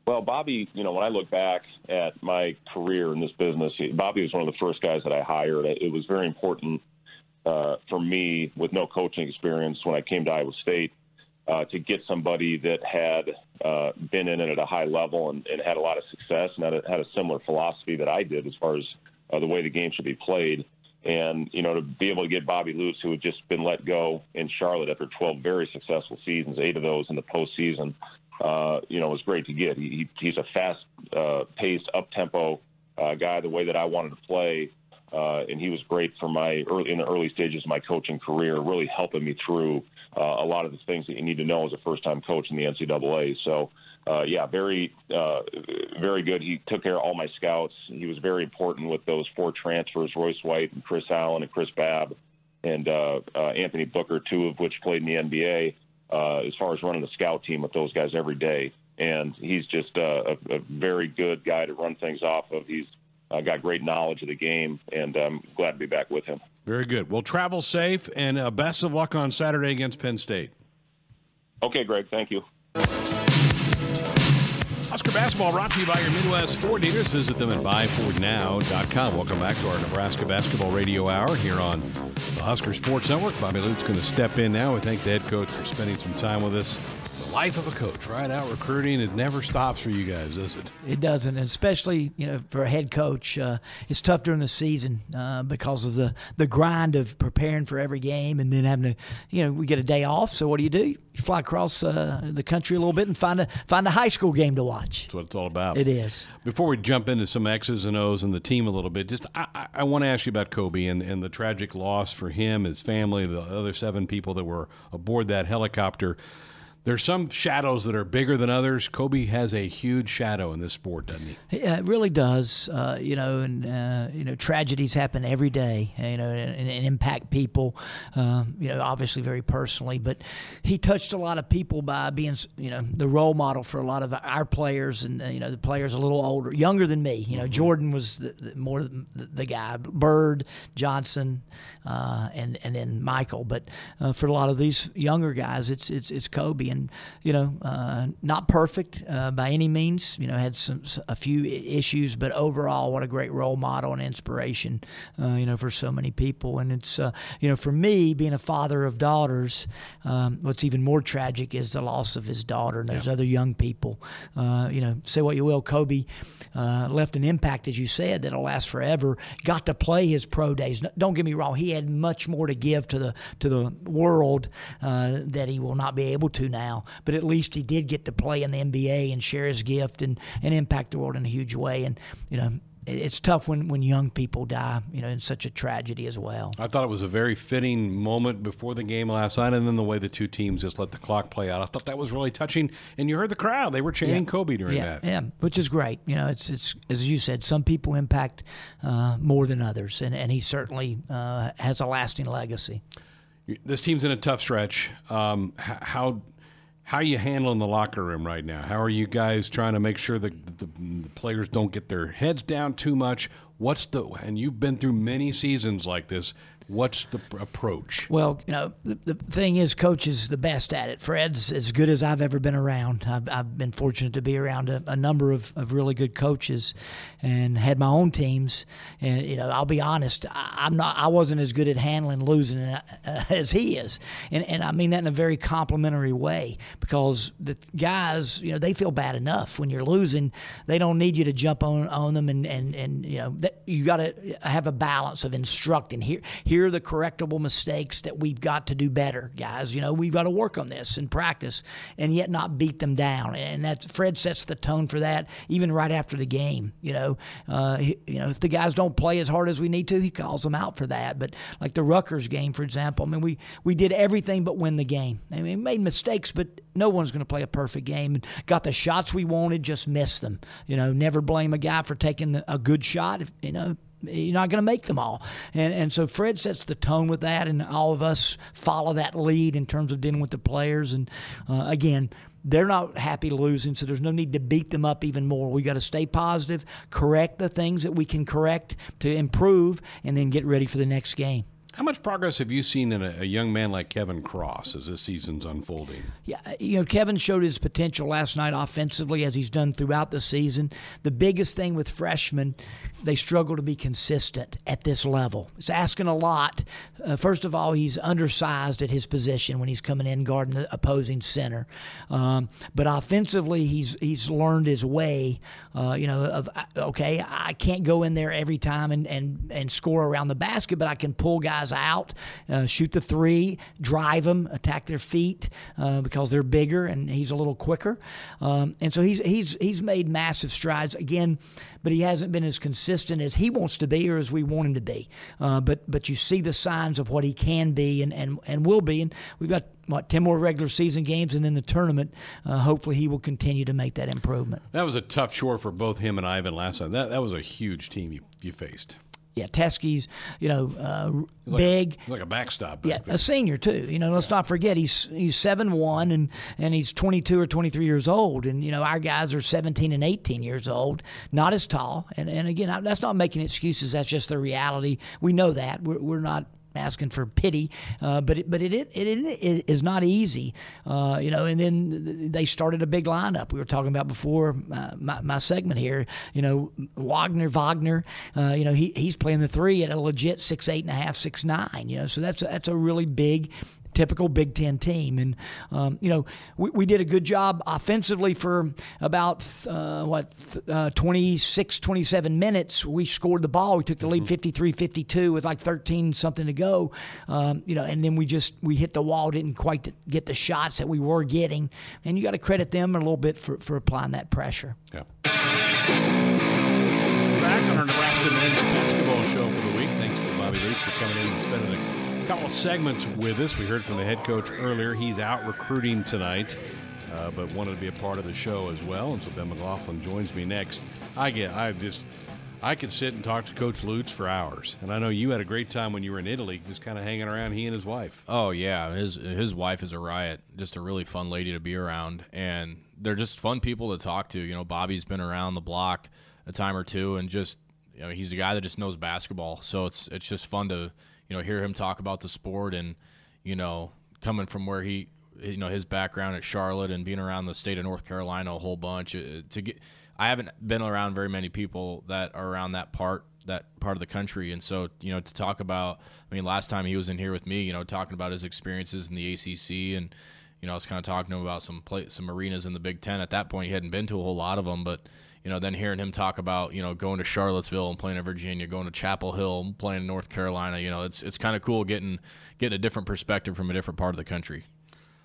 Well, Bobby, when I look back at my career in this business, Bobby was one of the first guys that I hired. It was very important for me, with no coaching experience when I came to Iowa State, to get somebody that had been in it at a high level and had a lot of success and had a similar philosophy that I did as far as the way the game should be played. And, to be able to get Bobby Lutz, who had just been let go in Charlotte after 12 very successful seasons, 8 of those in the postseason, was great to get. He's a fast-paced, up-tempo guy the way that I wanted to play. And he was great for in the early stages of my coaching career, really helping me through a lot of the things that you need to know as a first-time coach in the NCAA. So, very, very good. He took care of all my scouts. He was very important with those 4 transfers, Royce White and Chris Allen and Chris Babb and Anthony Booker, 2 of which played in the NBA, as far as running the scout team with those guys every day. And he's just a very good guy to run things off of. He's got great knowledge of the game, and I'm glad to be back with him. Very good. Well, travel safe, and best of luck on Saturday against Penn State. Okay, Greg. Thank you. Husker basketball brought to you by your Midwest Ford dealers. Visit them at buyfordnow.com. Welcome back to our Nebraska Basketball Radio Hour here on the Husker Sports Network. Bobby Lutz going to step in now. We thank the head coach for spending some time with us The life of a coach, right? Out recruiting. It never stops for you guys, does it? It doesn't, especially, you know, for a head coach. It's tough during the season because of the grind of preparing for every game and then having to, you know, we get a day off. So what do? You fly across the country a little bit and find a high school game to watch. That's what it's all about. It is. Before we jump into some X's and O's and the team a little bit, just I want to ask you about Kobe and the tragic loss for him, his family, the other 7 people that were aboard that helicopter. There's some shadows that are bigger than others. Kobe has a huge shadow in this sport, doesn't he? Yeah, it really does. Tragedies happen every day. And impact people. Obviously very personally, but he touched a lot of people by being, the role model for a lot of our players, and the players a little older, younger than me. Jordan was the guy, Bird, Johnson, and then Michael. But for a lot of these younger guys, it's Kobe. And not perfect by any means. Had a few issues, but overall, what a great role model and inspiration. For so many people. And it's for me, being a father of daughters, what's even more tragic is the loss of his daughter and those other young people. Say what you will, Kobe left an impact, as you said, that'll last forever. Got to play his pro days. Don't get me wrong; he had much more to give to the world that he will not be able to now, but at least he did get to play in the NBA and share his gift and impact the world in a huge way. And it's tough when young people die, in such a tragedy as well. I thought it was a very fitting moment before the game last night, and then the way the two teams just let the clock play out. I thought that was really touching, and you heard the crowd. They were chanting Kobe during that. Yeah, which is great. It's as you said, some people impact more than others, and he certainly has a lasting legacy. This team's in a tough stretch. How are you handling the locker room right now? How are you guys trying to make sure that the players don't get their heads down too much? And you've been through many seasons like this. What's the approach? Well, the thing is, Coach is the best at it. Fred's as good as I've ever been around. I've been fortunate to be around a number of really good coaches and had my own teams. And, I'll be honest, I wasn't as good at handling losing as he is. And I mean that in a very complimentary way, because the guys, they feel bad enough when you're losing. They don't need you to jump on them. You got to have a balance of instructing. Here are the correctable mistakes that we've got to do better, guys. We've got to work on this and practice, and yet not beat them down. And that's Fred sets the tone for that, even right after the game. If the guys don't play as hard as we need to, he calls them out for that. But like the Rutgers game, for example, I mean, we did everything but win the game. I mean, we made mistakes, but no one's going to play a perfect game. And got the shots we wanted, just missed them. Never blame a guy for taking a good shot. You're not going to make them all. And so Fred sets the tone with that, and all of us follow that lead in terms of dealing with the players. And, again, they're not happy losing, so there's no need to beat them up even more. We've got to stay positive, correct the things that we can correct to improve, and then get ready for the next game. How much progress have you seen in a young man like Kevin Cross as this season's unfolding? Yeah, Kevin showed his potential last night offensively, as he's done throughout the season. The biggest thing with freshmen, they struggle to be consistent at this level. It's asking a lot. First of all, he's undersized at his position when he's coming in guarding the opposing center. But offensively, he's learned his way. I can't go in there every time and score around the basket, but I can pull guys out, shoot the three, drive them, attack their feet because they're bigger and he's a little quicker. And so he's made massive strides again, but he hasn't been as consistent as he wants to be or as we want him to be. But you see the signs of what he can be and will be. And we've got 10 more regular season games and then the tournament. Hopefully he will continue to make that improvement. That was a tough chore for both him and Ivan last time. That was a huge team you faced. Yeah, Teske's, big. Like a backstop. Yeah, a senior, too. Let's not forget, he's 7'1", and he's 22 or 23 years old. And, our guys are 17 and 18 years old, not as tall. And again, that's not making excuses. That's just the reality. We know that. We're not asking for pity, but it is not easy, And then they started a big lineup. We were talking about before my segment here. Wagner. He's playing the three at a legit 6'8.5", 6'9". So that's a really big typical Big Ten team. And, you know, we did a good job offensively for about, 26, 27 minutes. We scored the ball. We took the lead 53-52 with like 13-something to go. You know, and then we hit the wall, didn't quite get the shots that we were getting. And you got to credit them a little bit for applying that pressure. Yeah. Back on our Nebraska men's basketball show for the week. Thanks to Bobby Lutz for coming in and spending a couple segments with us. We heard from the head coach earlier. He's out recruiting tonight, but wanted to be a part of the show as well. And so Ben McLaughlin joins me next. I could sit and talk to Coach Lutz for hours. And I know you had a great time when you were in Italy, just kind of hanging around, he and his wife. Oh, yeah. His wife is a riot, just a really fun lady to be around. And they're just fun people to talk to. You know, Bobby's been around the block a time or two, and just, you know, he's a guy that just knows basketball. So it's just fun to, you know, hear him talk about the sport and, you know, coming from where he, you know, his background at Charlotte and being around the state of North Carolina a whole bunch to get – I haven't been around very many people that are around that part of the country. And so, you know, to talk about, I mean, last time he was in here with me, you know, talking about his experiences in the ACC, and, you know, I was kind of talking to him about some arenas in the Big Ten. At that point, he hadn't been to a whole lot of them, but, you know, then hearing him talk about, you know, going to Charlottesville and playing in Virginia, going to Chapel Hill and playing in North Carolina, you know, it's kind of cool getting a different perspective from a different part of the country.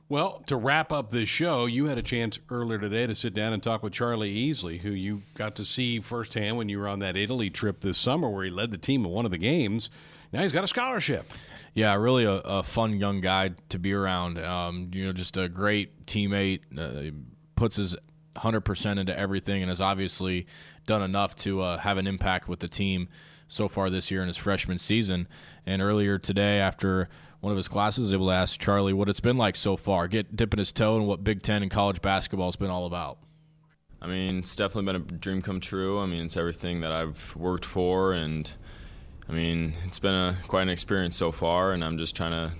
Well, to wrap up this show, you had a chance earlier today to sit down and talk with Charlie Easley, who you got to see firsthand when you were on that Italy trip this summer where he led the team in one of the games. Now he's got a scholarship. Yeah, really a fun young guy to be around. You know, just a great teammate. He puts his 100% into everything and has obviously done enough to have an impact with the team so far this year in his freshman season. And earlier today, after one of his classes, able to ask Charlie what it's been like so far, dipping his toe in what Big Ten and college basketball has been all about. I mean, it's definitely been a dream come true. I mean, it's everything that I've worked for, and I mean, it's been quite an experience so far, and I'm just trying to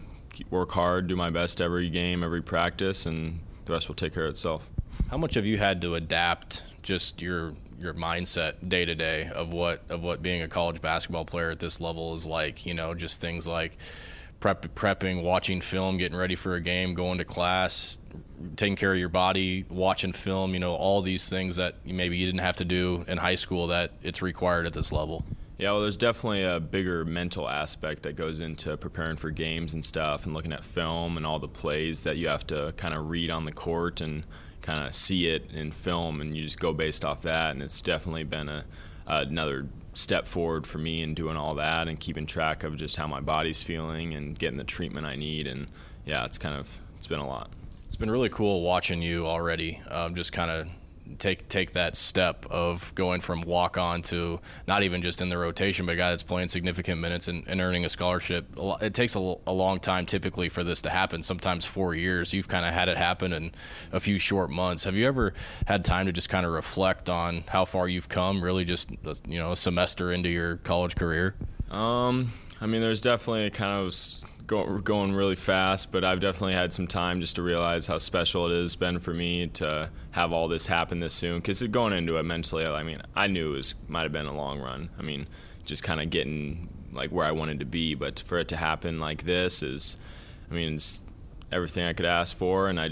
work hard, do my best every game, every practice, and the rest will take care of itself. How much have you had to adapt just your mindset day to day of what being a college basketball player at this level is like, you know, just things like prepping, watching film, getting ready for a game, going to class, taking care of your body, watching film, you know, all these things that maybe you didn't have to do in high school that it's required at this level? Yeah, well, there's definitely a bigger mental aspect that goes into preparing for games and stuff and looking at film and all the plays that you have to kind of read on the court and kind of see it in film, and you just go based off that. And it's definitely been another step forward for me in doing all that and keeping track of just how my body's feeling and getting the treatment I need. And yeah, it's been a lot. It's been really cool watching you already just kind of take that step of going from walk on to not even just in the rotation, but a guy that's playing significant minutes and earning a scholarship. It takes a long time typically for this to happen, sometimes 4 years. You've kind of had it happen in a few short months. Have you ever had time to just kind of reflect on how far you've come, really just, you know, a semester into your college career? I mean, there's definitely a kind of going really fast, but I've definitely had some time just to realize how special it has been for me to have all this happen this soon, because going into it mentally, I mean, I knew it might have been a long run. I mean, just kind of getting like where I wanted to be, but for it to happen like this is, I mean, it's everything I could ask for, and I'm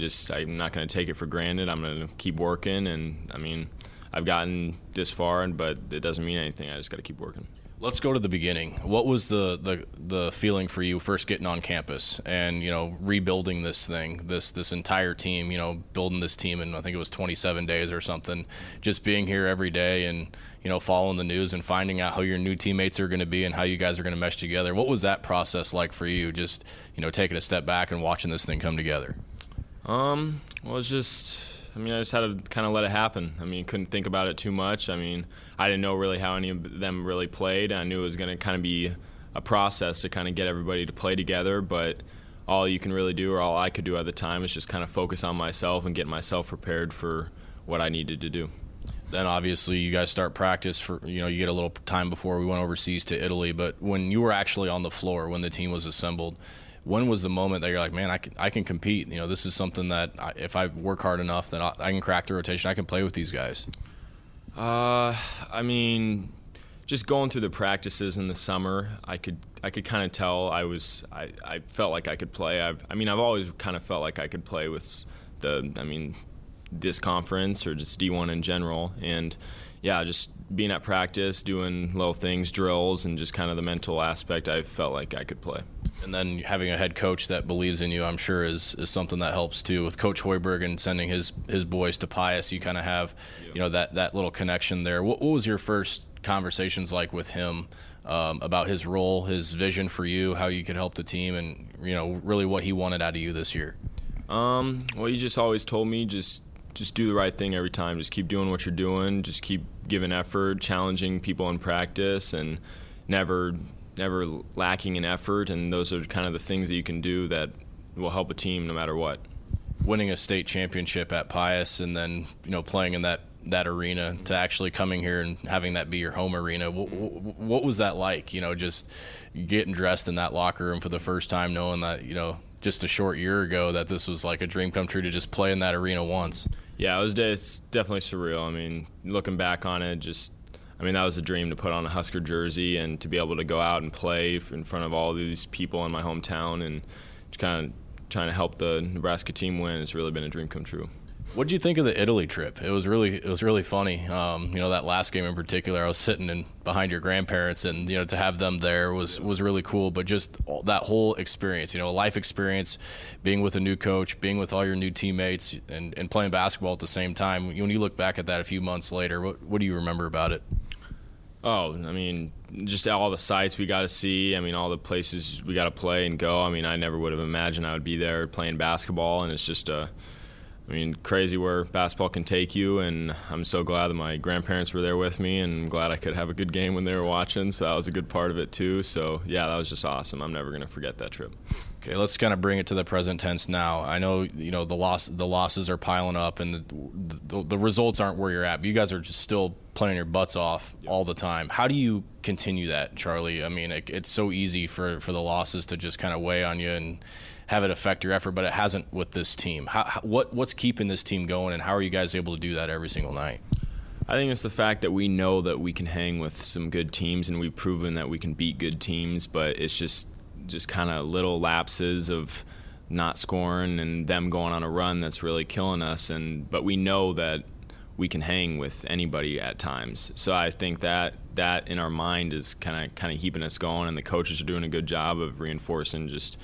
not going to take it for granted. I'm going to keep working, and I mean, I've gotten this far, but it doesn't mean anything. I just got to keep working. Let's go to the beginning. What was the feeling for you first getting on campus and, you know, rebuilding this thing, this entire team, you know, building this team in, I think it was 27 days or something, just being here every day and, you know, following the news and finding out how your new teammates are going to be and how you guys are going to mesh together. What was that process like for you, just, you know, taking a step back and watching this thing come together? Well, it's just, I mean, I just had to kind of let it happen. I mean, couldn't think about it too much. I mean, I didn't know really how any of them really played. I knew it was going to kind of be a process to kind of get everybody to play together, but all you can really do, or all I could do at the time, is just kind of focus on myself and get myself prepared for what I needed to do. Then obviously you guys start practice for, you know, you get a little time before we went overseas to Italy, but when you were actually on the floor, when the team was assembled, when was the moment that you're like, man, I can compete? You know, this is something that if I work hard enough, then I can crack the rotation. I can play with these guys. I mean, just going through the practices in the summer, I could kind of tell I felt like I could play. I've always kind of felt like I could play with this conference or just D1 in general. And yeah, just being at practice, doing little things, drills, and just kind of the mental aspect, I felt like I could play. And then having a head coach that believes in you, I'm sure, is something that helps too. With Coach Hoiberg and sending his boys to Pius, you kind of have, that little connection there. What was your first conversations like with him about his role, his vision for you, how you could help the team, and really what he wanted out of you this year? Well, he just always told me just do the right thing every time. Just keep doing what you're doing. Just keep giving effort, challenging people in practice, and never lacking in effort. And those are kind of the things that you can do that will help a team no matter what. Winning a state championship at Pius and then playing in that arena to actually coming here and having that be your home arena, what was that like? Just getting dressed in that locker room for the first time, knowing that just a short year ago that this was like a dream come true to just play in that arena once. Yeah, it's definitely surreal. Looking back on it, that was a dream to put on a Husker jersey and to be able to go out and play in front of all these people in my hometown and kind of trying to help the Nebraska team win. It's really been a dream come true. What did you think of the Italy trip? It was really funny. That last game in particular, I was sitting behind your grandparents, and to have them there was really cool. But just that whole experience, a life experience, being with a new coach, being with all your new teammates, and playing basketball at the same time. When you look back at that a few months later, what do you remember about it? Oh, just all the sights we got to see. All the places we got to play and go. I never would have imagined I would be there playing basketball, and it's just crazy where basketball can take you, and I'm so glad that my grandparents were there with me, and I'm glad I could have a good game when they were watching, so that was a good part of it too. So, yeah, that was just awesome. I'm never going to forget that trip. Okay, let's kind of bring it to the present tense now. I know, the losses are piling up, and the results aren't where you're at, but you guys are just still playing your butts off all the time. How do you continue that, Charlie? It's so easy for the losses to just kind of weigh on you and have it affect your effort, but it hasn't with this team. What's keeping this team going, and how are you guys able to do that every single night? I think it's the fact that we know that we can hang with some good teams, and we've proven that we can beat good teams, but it's just kind of little lapses of not scoring and them going on a run that's really killing us. But we know that we can hang with anybody at times. So I think that in our mind is kind of keeping us going, and the coaches are doing a good job of reinforcing just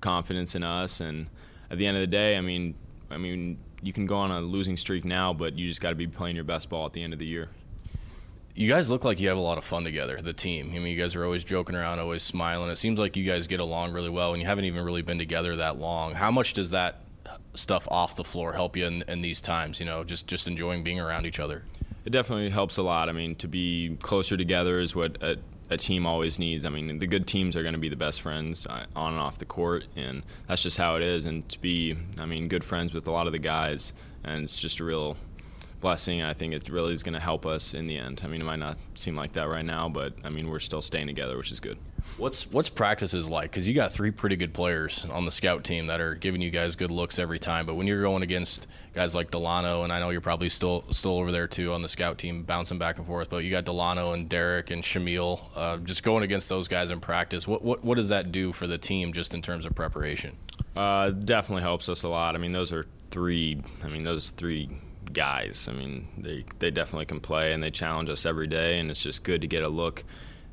confidence in us. And at the end of the day, you can go on a losing streak now, but you just got to be playing your best ball at the end of the year. You guys look like you have a lot of fun together, the team. You guys are always joking around, always smiling. It seems like you guys get along really well, and you haven't even really been together that long. How much does that stuff off the floor help you in these times, just enjoying being around each other? It definitely helps a lot. To be closer together is what a team always needs. The good teams are going to be the best friends on and off the court, and that's just how it is. And to be, good friends with a lot of the guys, and it's just a real blessing, and I think it really is going to help us in the end. It might not seem like that right now, but we're still staying together, which is good. What's practices like? Because you got three pretty good players on the scout team that are giving you guys good looks every time, but when you're going against guys like Delano, and I know you're probably still over there too on the scout team bouncing back and forth, but you got Delano and Derek and Shamil, just going against those guys in practice, what does that do for the team just in terms of preparation? Definitely helps us a lot. Those three guys, they definitely can play, and they challenge us every day, and it's just good to get a look.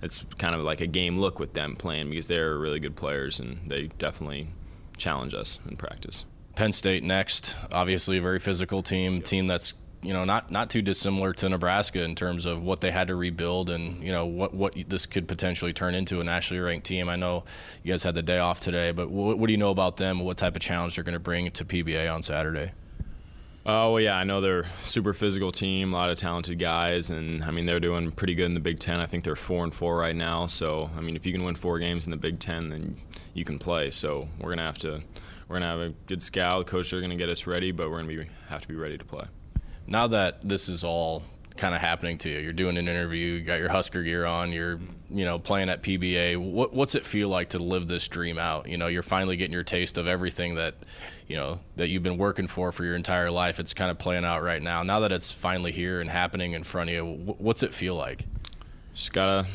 It's kind of like a game look with them playing, because they're really good players, and they definitely challenge us in practice. Penn State next, obviously a very physical team, yep. Team that's not too dissimilar to Nebraska in terms of what they had to rebuild, and what this could potentially turn into, a nationally ranked team. I know you guys had the day off today, but what do you know about them? What type of challenge they're going to bring to PBA on Saturday? Oh, yeah, I know they're a super physical team, a lot of talented guys, and, they're doing pretty good in the Big Ten. I think they're 4-4 right now, so, if you can win 4 games in the Big Ten, then you can play. So we're going to have a good scout. The coaches are going to get us ready, but we're going to have to be ready to play. Now that this is all kind of happening to you, you're doing an interview, you got your Husker gear on, you're playing at PBA, what's it feel like to live this dream out? You're finally getting your taste of everything that that you've been working for your entire life. It's kind of playing out right now that it's finally here and happening in front of you. What's it feel like? Just gotta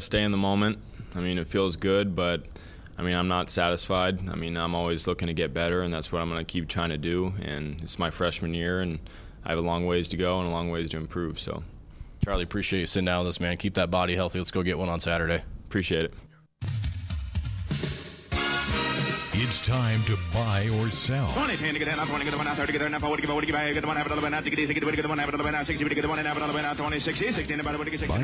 stay in the moment. I mean, it feels good, but I mean, I'm not satisfied. I mean, I'm always looking to get better, and that's what I'm going to keep trying to do. And it's my freshman year, and I have a long ways to go and a long ways to improve. So, Charlie, appreciate you sitting down with us, man. Keep that body healthy. Let's go get one on Saturday. Appreciate it. It's time to buy or sell. Buy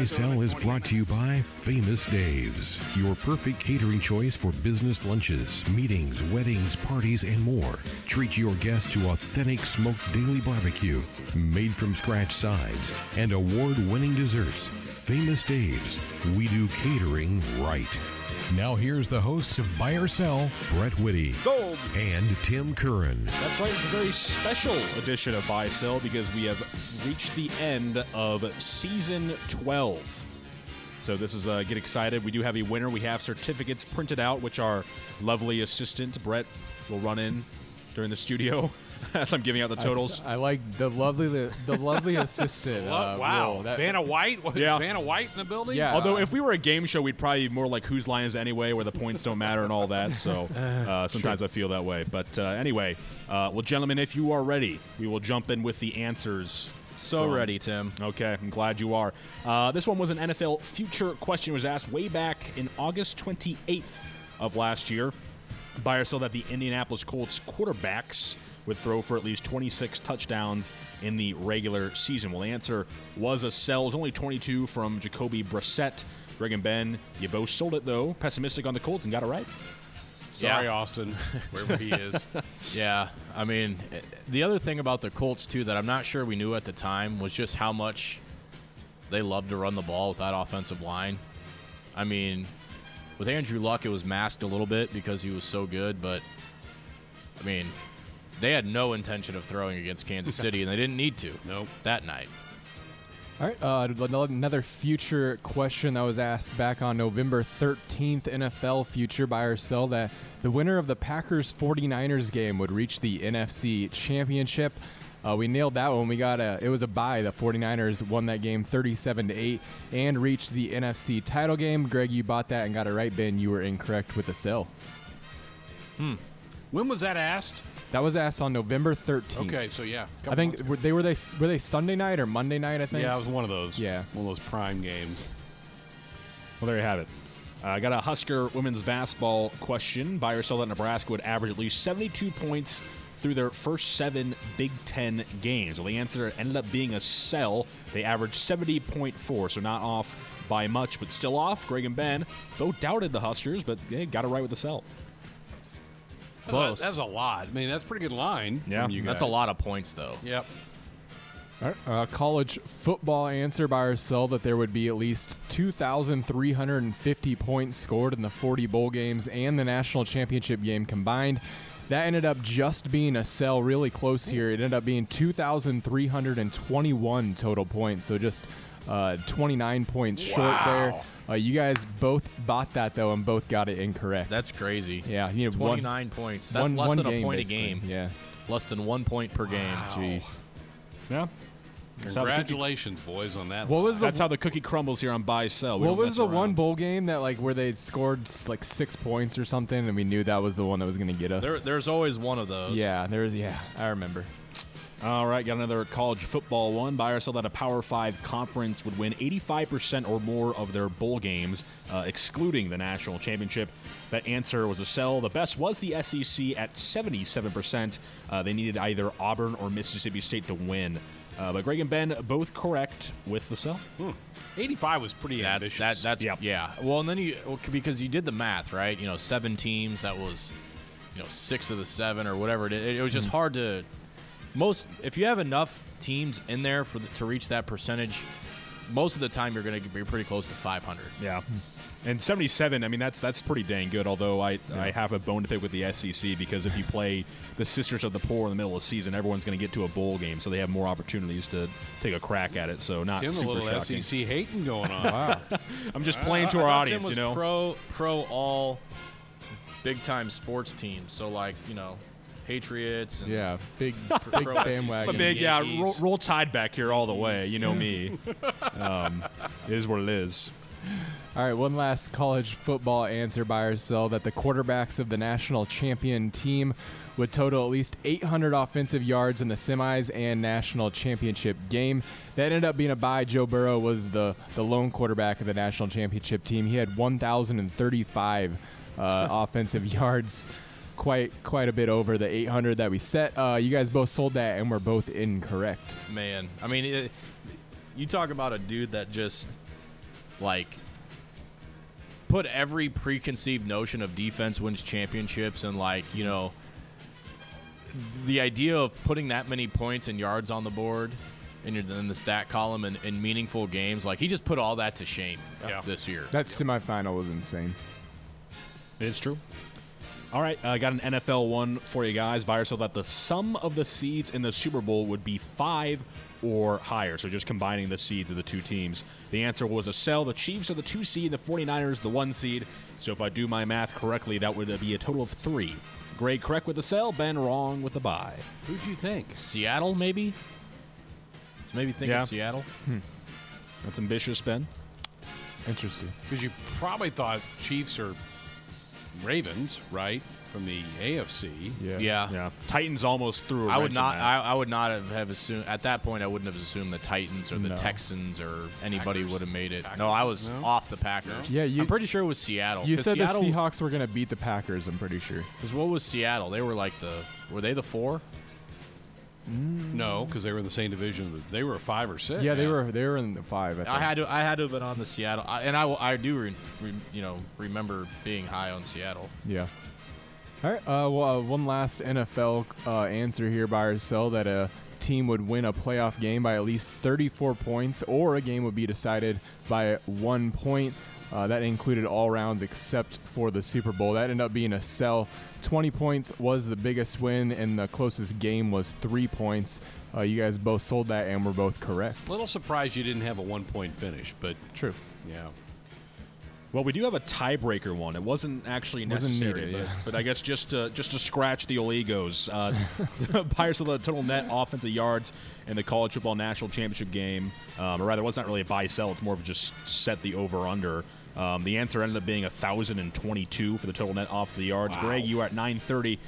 Sell is brought to you by Famous Dave's, your perfect catering choice for business lunches, meetings, weddings, parties, and more. Treat your guests to authentic smoked daily barbecue, made from scratch sides, and award-winning desserts. Famous Dave's, we do catering right. Now here's the hosts of Buy or Sell, Brett Witte and Tim Curran. That's right, it's a very special edition of Buy or Sell because we have reached the end of Season 12. So this is get excited. We do have a winner. We have certificates printed out, which our lovely assistant, Brett, will run in during the studio as I'm giving out the totals. I like the lovely assistant. Wow, Vanna White? Yeah. Vanna White in the building? Yeah. Although if we were a game show, we'd probably be more like Whose Line Is It Anyway, where the points don't matter and all that. So sometimes I feel that way. But anyway, well, gentlemen, if you are ready, we will jump in with the answers. So ready, Tim. Okay, I'm glad you are. This one was an NFL future question. It was asked way back in August 28th of last year. Buy or sell that the Indianapolis Colts quarterbacks would throw for at least 26 touchdowns in the regular season. Well, the answer was a sell. It was only 22 from Jacoby Brissett. Greg and Ben, you both sold it, though. Pessimistic on the Colts and got it right. Sorry, yeah. Austin, wherever he is. Yeah, I mean, the other thing about the Colts, too, that I'm not sure we knew at the time was just how much they loved to run the ball with that offensive line. I mean, with Andrew Luck, it was masked a little bit because he was so good, but, I mean, they had no intention of throwing against Kansas City, and they didn't need to that night. All right, another future question that was asked back on November 13th, NFL future buy or sell that the winner of the Packers 49ers game would reach the NFC Championship. We nailed that one. We got it was a buy. The 49ers won that game 37-8 and reached the NFC title game. Greg, you bought that and got it right. Ben, you were incorrect with a sell. When was that asked? That was asked on November 13th. Okay, so yeah. I think were they Sunday night or Monday night, I think? Yeah, it was one of those. Yeah. One of those prime games. Well, there you have it. I got a Husker women's basketball question. Buy or sell that Nebraska would average at least 72 points through their first 7 Big Ten games. Well, the answer ended up being a sell. They averaged 70.4, so not off by much, but still off. Greg and Ben both doubted the Huskers, but they got it right with the sell. Close. That's a lot. I mean, that's a pretty good line. Yeah, from you guys. That's a lot of points, though. Yep. All right, college football answer buy or sell that there would be at least 2,350 points scored in the 40 bowl games and the national championship game combined. That ended up just being a sell, really close here. It ended up being 2,321 total points, so just 29 points short there. You guys both bought that, though, and both got it incorrect. That's crazy. Yeah. You know, 29 points. That's less than a point a game. Yeah. Less than 1 point per game. Jeez. Yeah. Congratulations, boys, on that. That's how the cookie crumbles here on buy sell. What was the one bowl game that where they scored like 6 points or something, and we knew that was the one that was going to get us? There's always one of those. Yeah. I remember. All right, got another college football one. Buy or sell that a Power 5 conference would win 85% or more of their bowl games, excluding the national championship. That answer was a sell. The best was the SEC at 77%. They needed either Auburn or Mississippi State to win. But Greg and Ben both correct with the sell. 85 was pretty ambitious. Yeah. Well, and then because you did the math, right? You know, 7 teams, that was 6 of the 7 or whatever. It was just hard to... if you have enough teams in there to reach that percentage, most of the time you're going to be pretty close to 500. Yeah. And 77, I mean, that's pretty dang good, although I have a bone to pick with the SEC because if you play the Sisters of the Poor in the middle of the season, everyone's going to get to a bowl game, so they have more opportunities to take a crack at it. So not Tim, super a little shocking. SEC hating going on. Wow. I'm just playing to our audience, Tim was pro all big-time sports teams, so Patriots. And yeah, big bandwagon. Roll Tide back here all the way. You know me. It is what it is. All right, one last college football answer, buy or sell, that the quarterbacks of the national champion team would total at least 800 offensive yards in the semis and national championship game. That ended up being a buy. Joe Burrow was the lone quarterback of the national championship team. He had 1,035 offensive yards, quite a bit over the 800 that we set. You guys both sold that, and we're both incorrect. Man, I mean, you talk about a dude that just, like, put every preconceived notion of defense wins championships, and, like, you know, the idea of putting that many points and yards on the board in the stat column and in meaningful games, like, he just put all that to shame this year. That semifinal was insane. It's true. All right, I got an NFL one for you guys. Buy or sell that the sum of the seeds in the Super Bowl would be 5 or higher, so just combining the seeds of the two teams. The answer was a sell. The Chiefs are the 2 seed, the 49ers the 1 seed. So if I do my math correctly, that would be a total of 3. Greg correct with the sell, Ben wrong with the buy. Who'd you think? Seattle, maybe? Maybe think of Seattle. That's ambitious, Ben. Interesting. Because you probably thought Chiefs or Ravens, right? From the AFC. Yeah. Titans almost threw a wrench in that. I would not have assumed at that point. I wouldn't have assumed the Titans or the Texans or anybody would have made it. Packers? No, I was off the Packers. Yeah, I'm pretty sure it was Seattle. You said Seattle, the Seahawks were going to beat the Packers, I'm pretty sure. Because what was Seattle? They were like were they the 4? No, because they were in the same division. They were 5 or 6. Yeah, they were in the 5. I think. I had to have been on the Seattle, and I do remember being high on Seattle. Yeah. All right. Well, one last NFL answer here, buy or sell, that a team would win a playoff game by at least 34 points, or a game would be decided by 1 point. That included all rounds except for the Super Bowl. That ended up being a sell. 20 points was the biggest win, and the closest game was 3 points. You guys both sold that, and were both correct. A little surprised you didn't have a 1-point finish, but true. Yeah. Well, we do have a tiebreaker one. It wasn't actually necessary, needed, but I guess just to scratch the old egos. Buy or sell the total net offensive yards in the college football national championship game, or rather, it was not really a buy sell. It's more of just set the over under. The answer ended up being 1,022 for the total net offensive yards. Wow. Greg, you were at 930.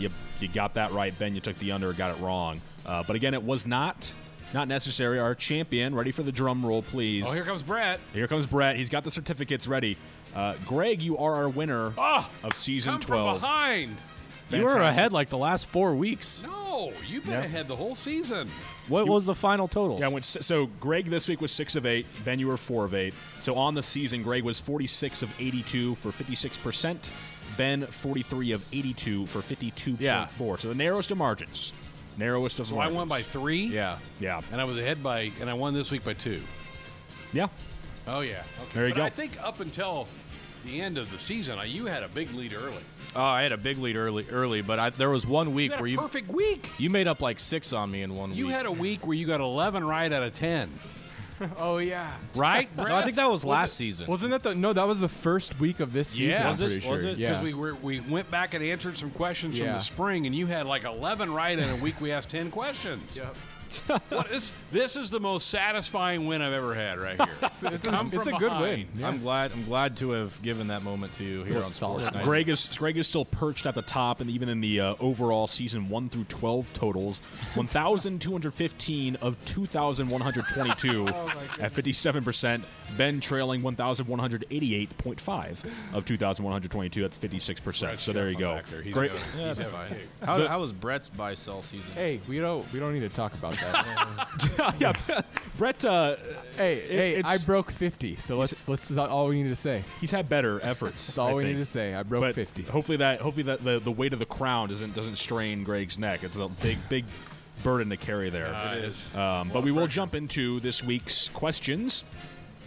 You got that right. Ben, you took the under, got it wrong. But again, it was not necessary. Our champion, ready for the drum roll, please. Oh, here comes Brett. He's got the certificates ready. Greg, you are our winner of season 12. From behind. Fantastic. You were ahead like the last 4 weeks. No, you've been ahead the whole season. What was the final total? Yeah, so Greg this week was 6 of 8. Ben, you were 4 of 8. So on the season, Greg was 46 of 82 for 56%. Ben, 43 of 82 for 52.4. Yeah. So the narrowest of margins. So I won by 3. Yeah. And I was ahead and I won this week by 2. Yeah. Oh yeah. Okay. There you go. I think up until the end of the season, you had a big lead early. Oh, I had a big lead early, but there was 1 week where you had a perfect week. You made up like 6 on me in 1 week. You had a week where you got 11 right out of 10. Oh yeah. Right? No, I think that was last season. Wasn't that that was the first week of this season. Yeah. Was it? Because we went back and answered some questions from the spring, and you had like 11 right in a week. We asked 10 questions. Yep. This is the most satisfying win I've ever had right here. It's a good win. Yeah. I'm glad to have given that moment to you here on Sports Night. Greg is still perched at the top, and even in the overall season 1 through 12 totals, 1,215 of 2,122 at 57%. Ben trailing 1,188.5 of 2,122. That's 56%. Brett's so there you go. Great. Yeah, that's fine. How was Brett's buy sell season? Hey, we don't need to talk about that. Yeah, Brett. Hey, I broke 50. So let's. All we need to say. He's had better efforts. That's all we need to say. I broke 50. Hopefully that the weight of the crown doesn't strain Greg's neck. It's a big burden to carry there. It is. But we will jump into this week's questions.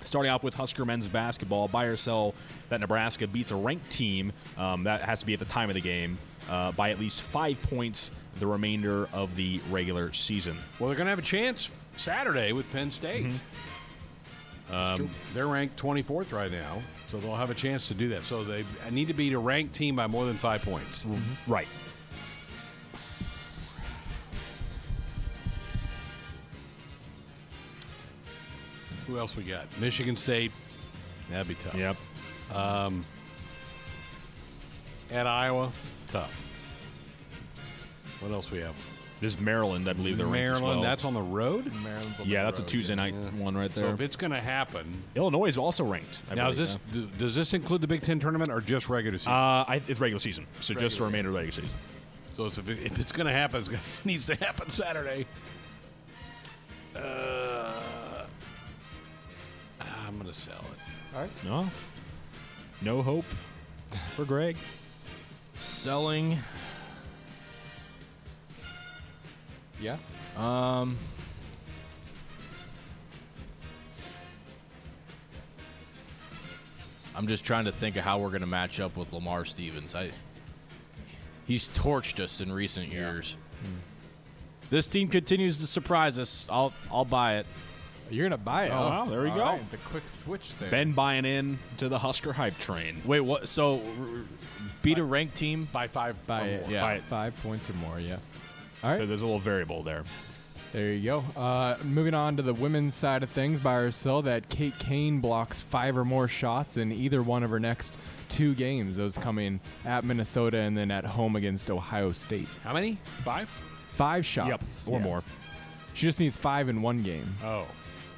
Starting off with Husker men's basketball, buy or sell that Nebraska beats a ranked team that has to be at the time of the game by at least 5 points the remainder of the regular season. Well, they're going to have a chance Saturday with Penn State. Mm-hmm. They're ranked 24th right now, so they'll have a chance to do that. So they need to beat a ranked team by more than 5 points. Mm-hmm. Right. Who else we got? Michigan State. That'd be tough. Yep. At Iowa, tough. What else we have? This is Maryland, I believe they're ranked as well. Maryland, that's on the road? Maryland's on the road. That's a Tuesday night one right there. So if it's going to happen. Illinois is also ranked. Now, is this does this include the Big Ten tournament or just regular season? It's regular season, so just the remainder of regular season. So if it's going to happen, it needs to happen Saturday. I'm going to sell it. All right. No hope for Greg. Selling. Yeah. I'm just trying to think of how we're going to match up with Lamar Stevens. He's torched us in recent years. Mm. This team continues to surprise us. I'll buy it. You're going to buy it. Oh, wow. There we go. Right. The quick switch there. Ben buying in to the Husker hype train. Wait, what? So beat a ranked team by 5 points or more, yeah. All right. So there's a little variable there. There you go. Moving on to the women's side of things, buy or sell that Kate Kane blocks 5 or more shots in either one of her next 2 games. Those coming at Minnesota and then at home against Ohio State. How many? 5? 5 shots. Yep. Or more. She just needs 5 in one game. Oh.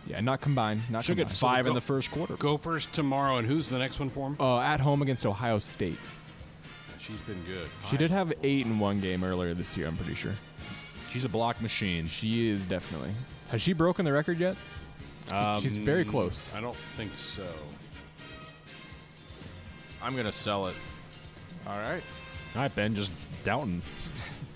Yeah, not combined. She'll get 5 in the first quarter. Go first tomorrow, and who's the next one for him? At home against Ohio State. She's been good. She did have 8 in one game earlier this year, I'm pretty sure. She's a block machine. She is, definitely. Has she broken the record yet? She's very close. I don't think so. I'm going to sell it. All right. All right, Ben, just doubting.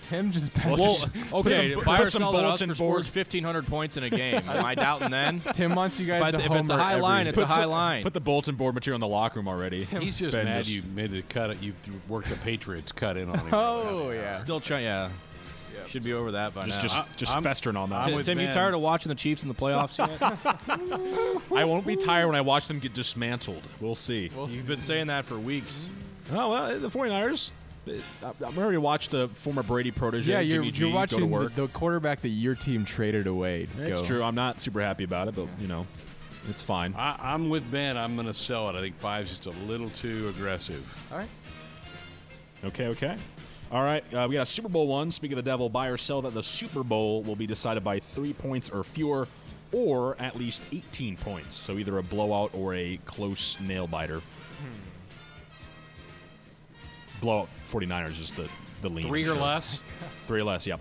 Tim just bet. Well, okay, buy or sell that Husker scores 1,500 points in a game. Am I doubting then? Tim wants you guys to homer. If it's a high line, it's a high line. Put the bulletin board material in the locker room already. Tim, he's just mad you made a cut. You worked the Patriots cut in on him. Oh, yeah. Still trying, yeah. Yep. Should be over that by now. I'm festering on that. Tim, you tired of watching the Chiefs in the playoffs yet? I won't be tired when I watch them get dismantled. We'll see. You've been saying that for weeks. Oh, well, the 49ers. I'm already watched the former Brady protege. Yeah, you're watching go to work. The quarterback that your team traded away. That's true. I'm not super happy about it, but you know, it's fine. I'm with Ben. I'm going to sell it. I think 5's just a little too aggressive. All right. Okay. All right. We got a Super Bowl one. Speaking of the devil, buy or sell that the Super Bowl will be decided by 3 points or fewer, or at least 18 points. So either a blowout or a close nail biter. Blowout 49ers is the lean. 3 or less? 3 or less, yep.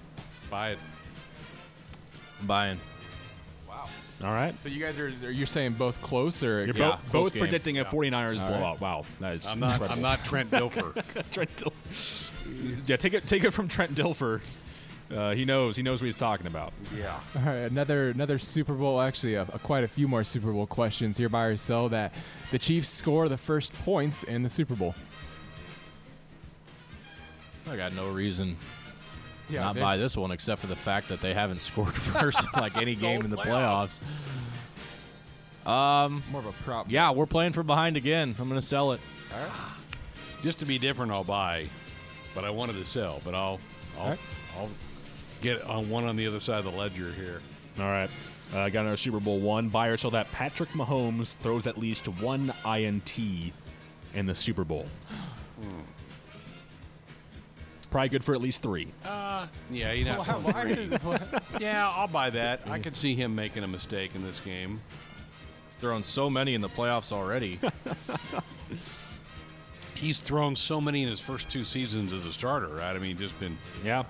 Buy it. I'm buying. Wow. All right. So you guys are you saying both close or you're both predicting a 49ers blowout. Right. Wow. That is I'm not Trent Dilfer. Trent Dilfer. Yeah, take it from Trent Dilfer. He knows what he's talking about. Yeah. All right, another Super Bowl. Actually, quite a few more Super Bowl questions here. Buy or sell that the Chiefs score the first points in the Super Bowl. I got no reason not buy this one except for the fact that they haven't scored first like any game in the playoffs. More of a prop. Yeah, we're playing from behind again. I'm going to sell it. All right. Just to be different, I'll buy. But I wanted to sell. But I'll get on one on the other side of the ledger here. All right. I got another Super Bowl one. Buy or sell that Patrick Mahomes throws at least 1 INT in the Super Bowl. Probably good for at least 3. Yeah, you know. Yeah, I'll buy that. I could see him making a mistake in this game. He's thrown so many in the playoffs already. He's thrown so many in his first 2 seasons as a starter, right? I mean, just been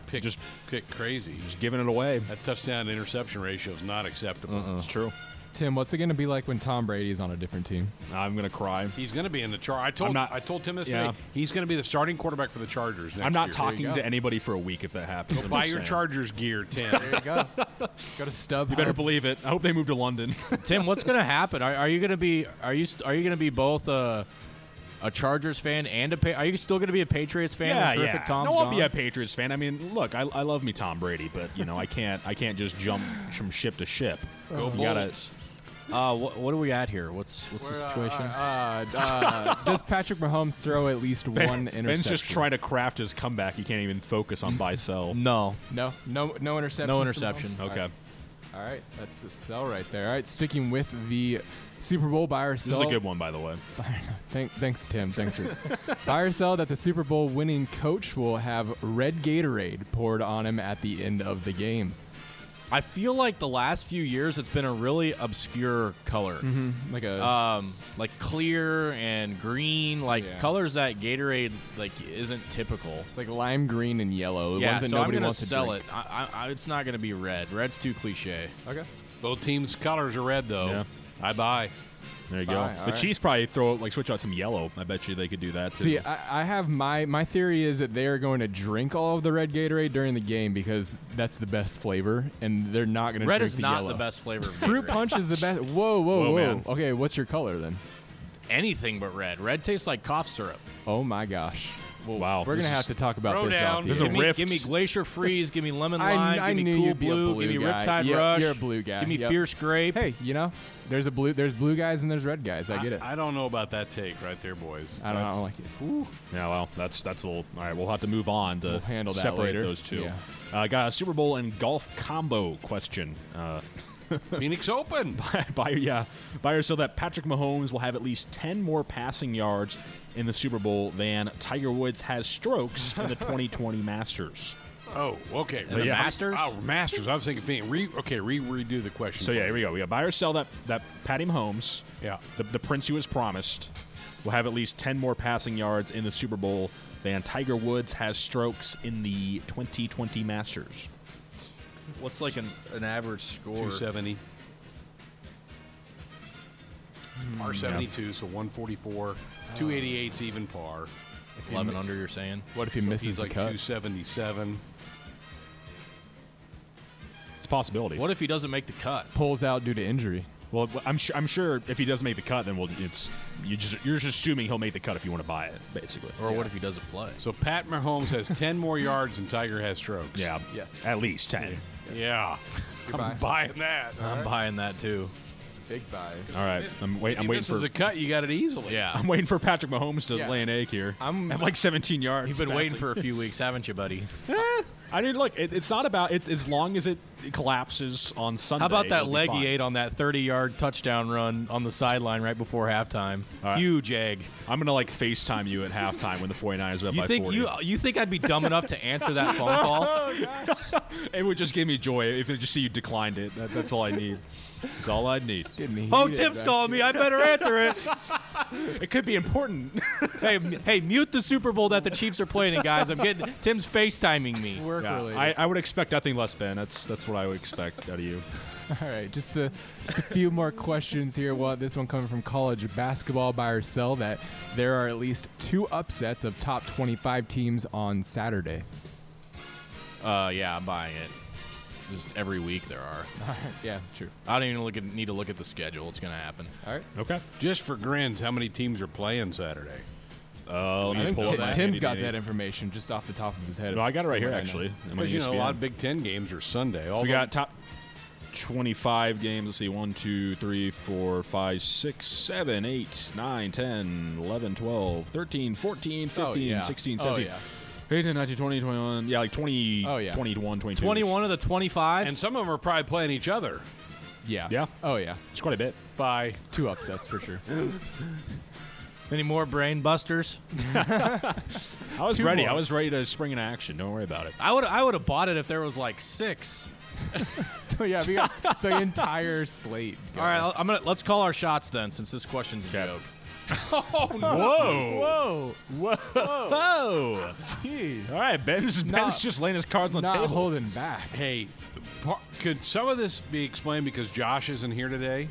picked crazy. Just giving it away. That touchdown to interception ratio is not acceptable. It's true. Tim, what's it going to be like when Tom Brady is on a different team? I'm going to cry. He's going to be in the Chargers. I told Tim this today. He's going to be the starting quarterback for the Chargers next year. I'm not talking to anybody for a week if that happens. Go buy your Chargers gear, Tim. There you go. Go to Stub. You better believe it. I hope they move to London. Tim, what's going to happen? Are you going to be? Are you going to be both a Chargers fan and are you still going to be a Patriots fan? Yeah, Tom's gone? I'll be a Patriots fan. I mean, look, I love me Tom Brady, but you know, I can't just jump from ship to ship. Go Bolts. What are we at here? What's the situation? Does Patrick Mahomes throw at least 1 interception? Ben's just trying to craft his comeback. He can't even focus on buy sell. No interception. No interception. Okay. Right. All right, that's a sell right there. All right, sticking with the Super Bowl buy or sell. This is a good one, by the way. Thanks, Tim. Thanks for buy or sell that the Super Bowl winning coach will have red Gatorade poured on him at the end of the game. I feel like the last few years it's been a really obscure color, like a like clear and green, like colors that Gatorade like isn't typical. It's like lime green and yellow. Yeah, so I'm gonna sell it. It's not gonna be red. Red's too cliche. Okay. Both teams' colors are red though. Yeah. I buy. There you go. The Chiefs probably switch out some yellow. I bet you they could do that too. See, I have my theory is that they are going to drink all of the red Gatorade during the game because that's the best flavor, and they're not going to drink the yellow. Red is not the best flavor. Fruit punch is the best. Whoa, man. Okay, what's your color then? Anything but red. Red tastes like cough syrup. Oh my gosh. Well, wow. We're going to have to talk about this. There's a rift. Give me Glacier Freeze. Give me Lemon Lime. I give me Cool Blue. Give me Riptide Rush. You're a blue guy. Give me Fierce Grape. Hey, you know, there's blue guys and there's red guys. I get it. I don't know about that take right there, boys. I don't like it. Ooh. Yeah, well, that's a little. All right, we'll have to move on to separate those two. Yeah. Got a Super Bowl and golf combo question. Phoenix Open. Buy or sell that Patrick Mahomes will have at least 10 more passing yards in the Super Bowl than Tiger Woods has strokes in the 2020 Masters. Oh, okay. The Masters? Masters. I was thinking, redo the question. So, here we go. We got buy or sell that Patty Mahomes, the prince who was promised, will have at least 10 more passing yards in the Super Bowl than Tiger Woods has strokes in the 2020 Masters. What's like an average score? 270. R72, so 144. 288's even par. 11 under, you're saying? What if he misses the cut? 277. It's a possibility. What if he doesn't make the cut? Pulls out due to injury. Well, I'm sure if he doesn't make the cut, then you're just assuming he'll make the cut if you want to buy it, basically. Or what if he doesn't play? So Pat Mahomes has 10 more yards than Tiger has strokes. Yeah. Yes. At least 10. Yeah. I'm buying that. I'm buying that too. Big buys. All right. I'm waiting for. This is a cut. You got it easily. Yeah. I'm waiting for Patrick Mahomes to lay an egg here. I have like 17 yards. You've been waiting for a few weeks, haven't you, buddy? I mean, look, it's not about it. As long as it collapses on Sunday. How about that leg he ate on that 30-yard touchdown run on the sideline right before halftime? Right. Huge egg. I'm going to FaceTime you at halftime when the 49ers are up by 40. You think I'd be dumb enough to answer that phone call? Oh, it would just give me joy if it just see you declined it. That's all I need. That's all I'd need. Tim's calling me. I better answer it. It could be important. Hey, mute the Super Bowl that the Chiefs are playing in, guys. Tim's FaceTiming me. I would expect nothing less, Ben. That's what I would expect out of you. All right, just a few more questions here. Well, this one coming from college basketball. Buy or sell that there are at least two upsets of top 25 teams on Saturday. I'm buying it. Just every week there are. Yeah, true. I don't even need to look at the schedule. It's going to happen. All right. Okay. Just for grins, how many teams are playing Saturday? I think Tim's got that information just off the top of his head. No, I got it right here, actually. Because, a lot of Big Ten games are Sunday. So we got top 25 games. Let's see. 1, 2, 3, 4, 5, 6, 7, 8, 9, 10, 11, 12, 13, 14, 15, 16, 17. 18, 19, 20, 21. Yeah, like 20, 21, 22. 21 of the 25. And some of them are probably playing each other. Yeah. Yeah. Oh, yeah. It's quite a bit. By two upsets for sure. Any more brain busters? I was ready to spring into action. Don't worry about it. I would have bought it if there was like six. We got the entire slate. All right, let's call our shots then, since this question's a joke. Oh, no. Whoa. Jeez. All right, Ben's just laying his cards on the table. Not holding back. Hey, could some of this be explained because Josh isn't here today?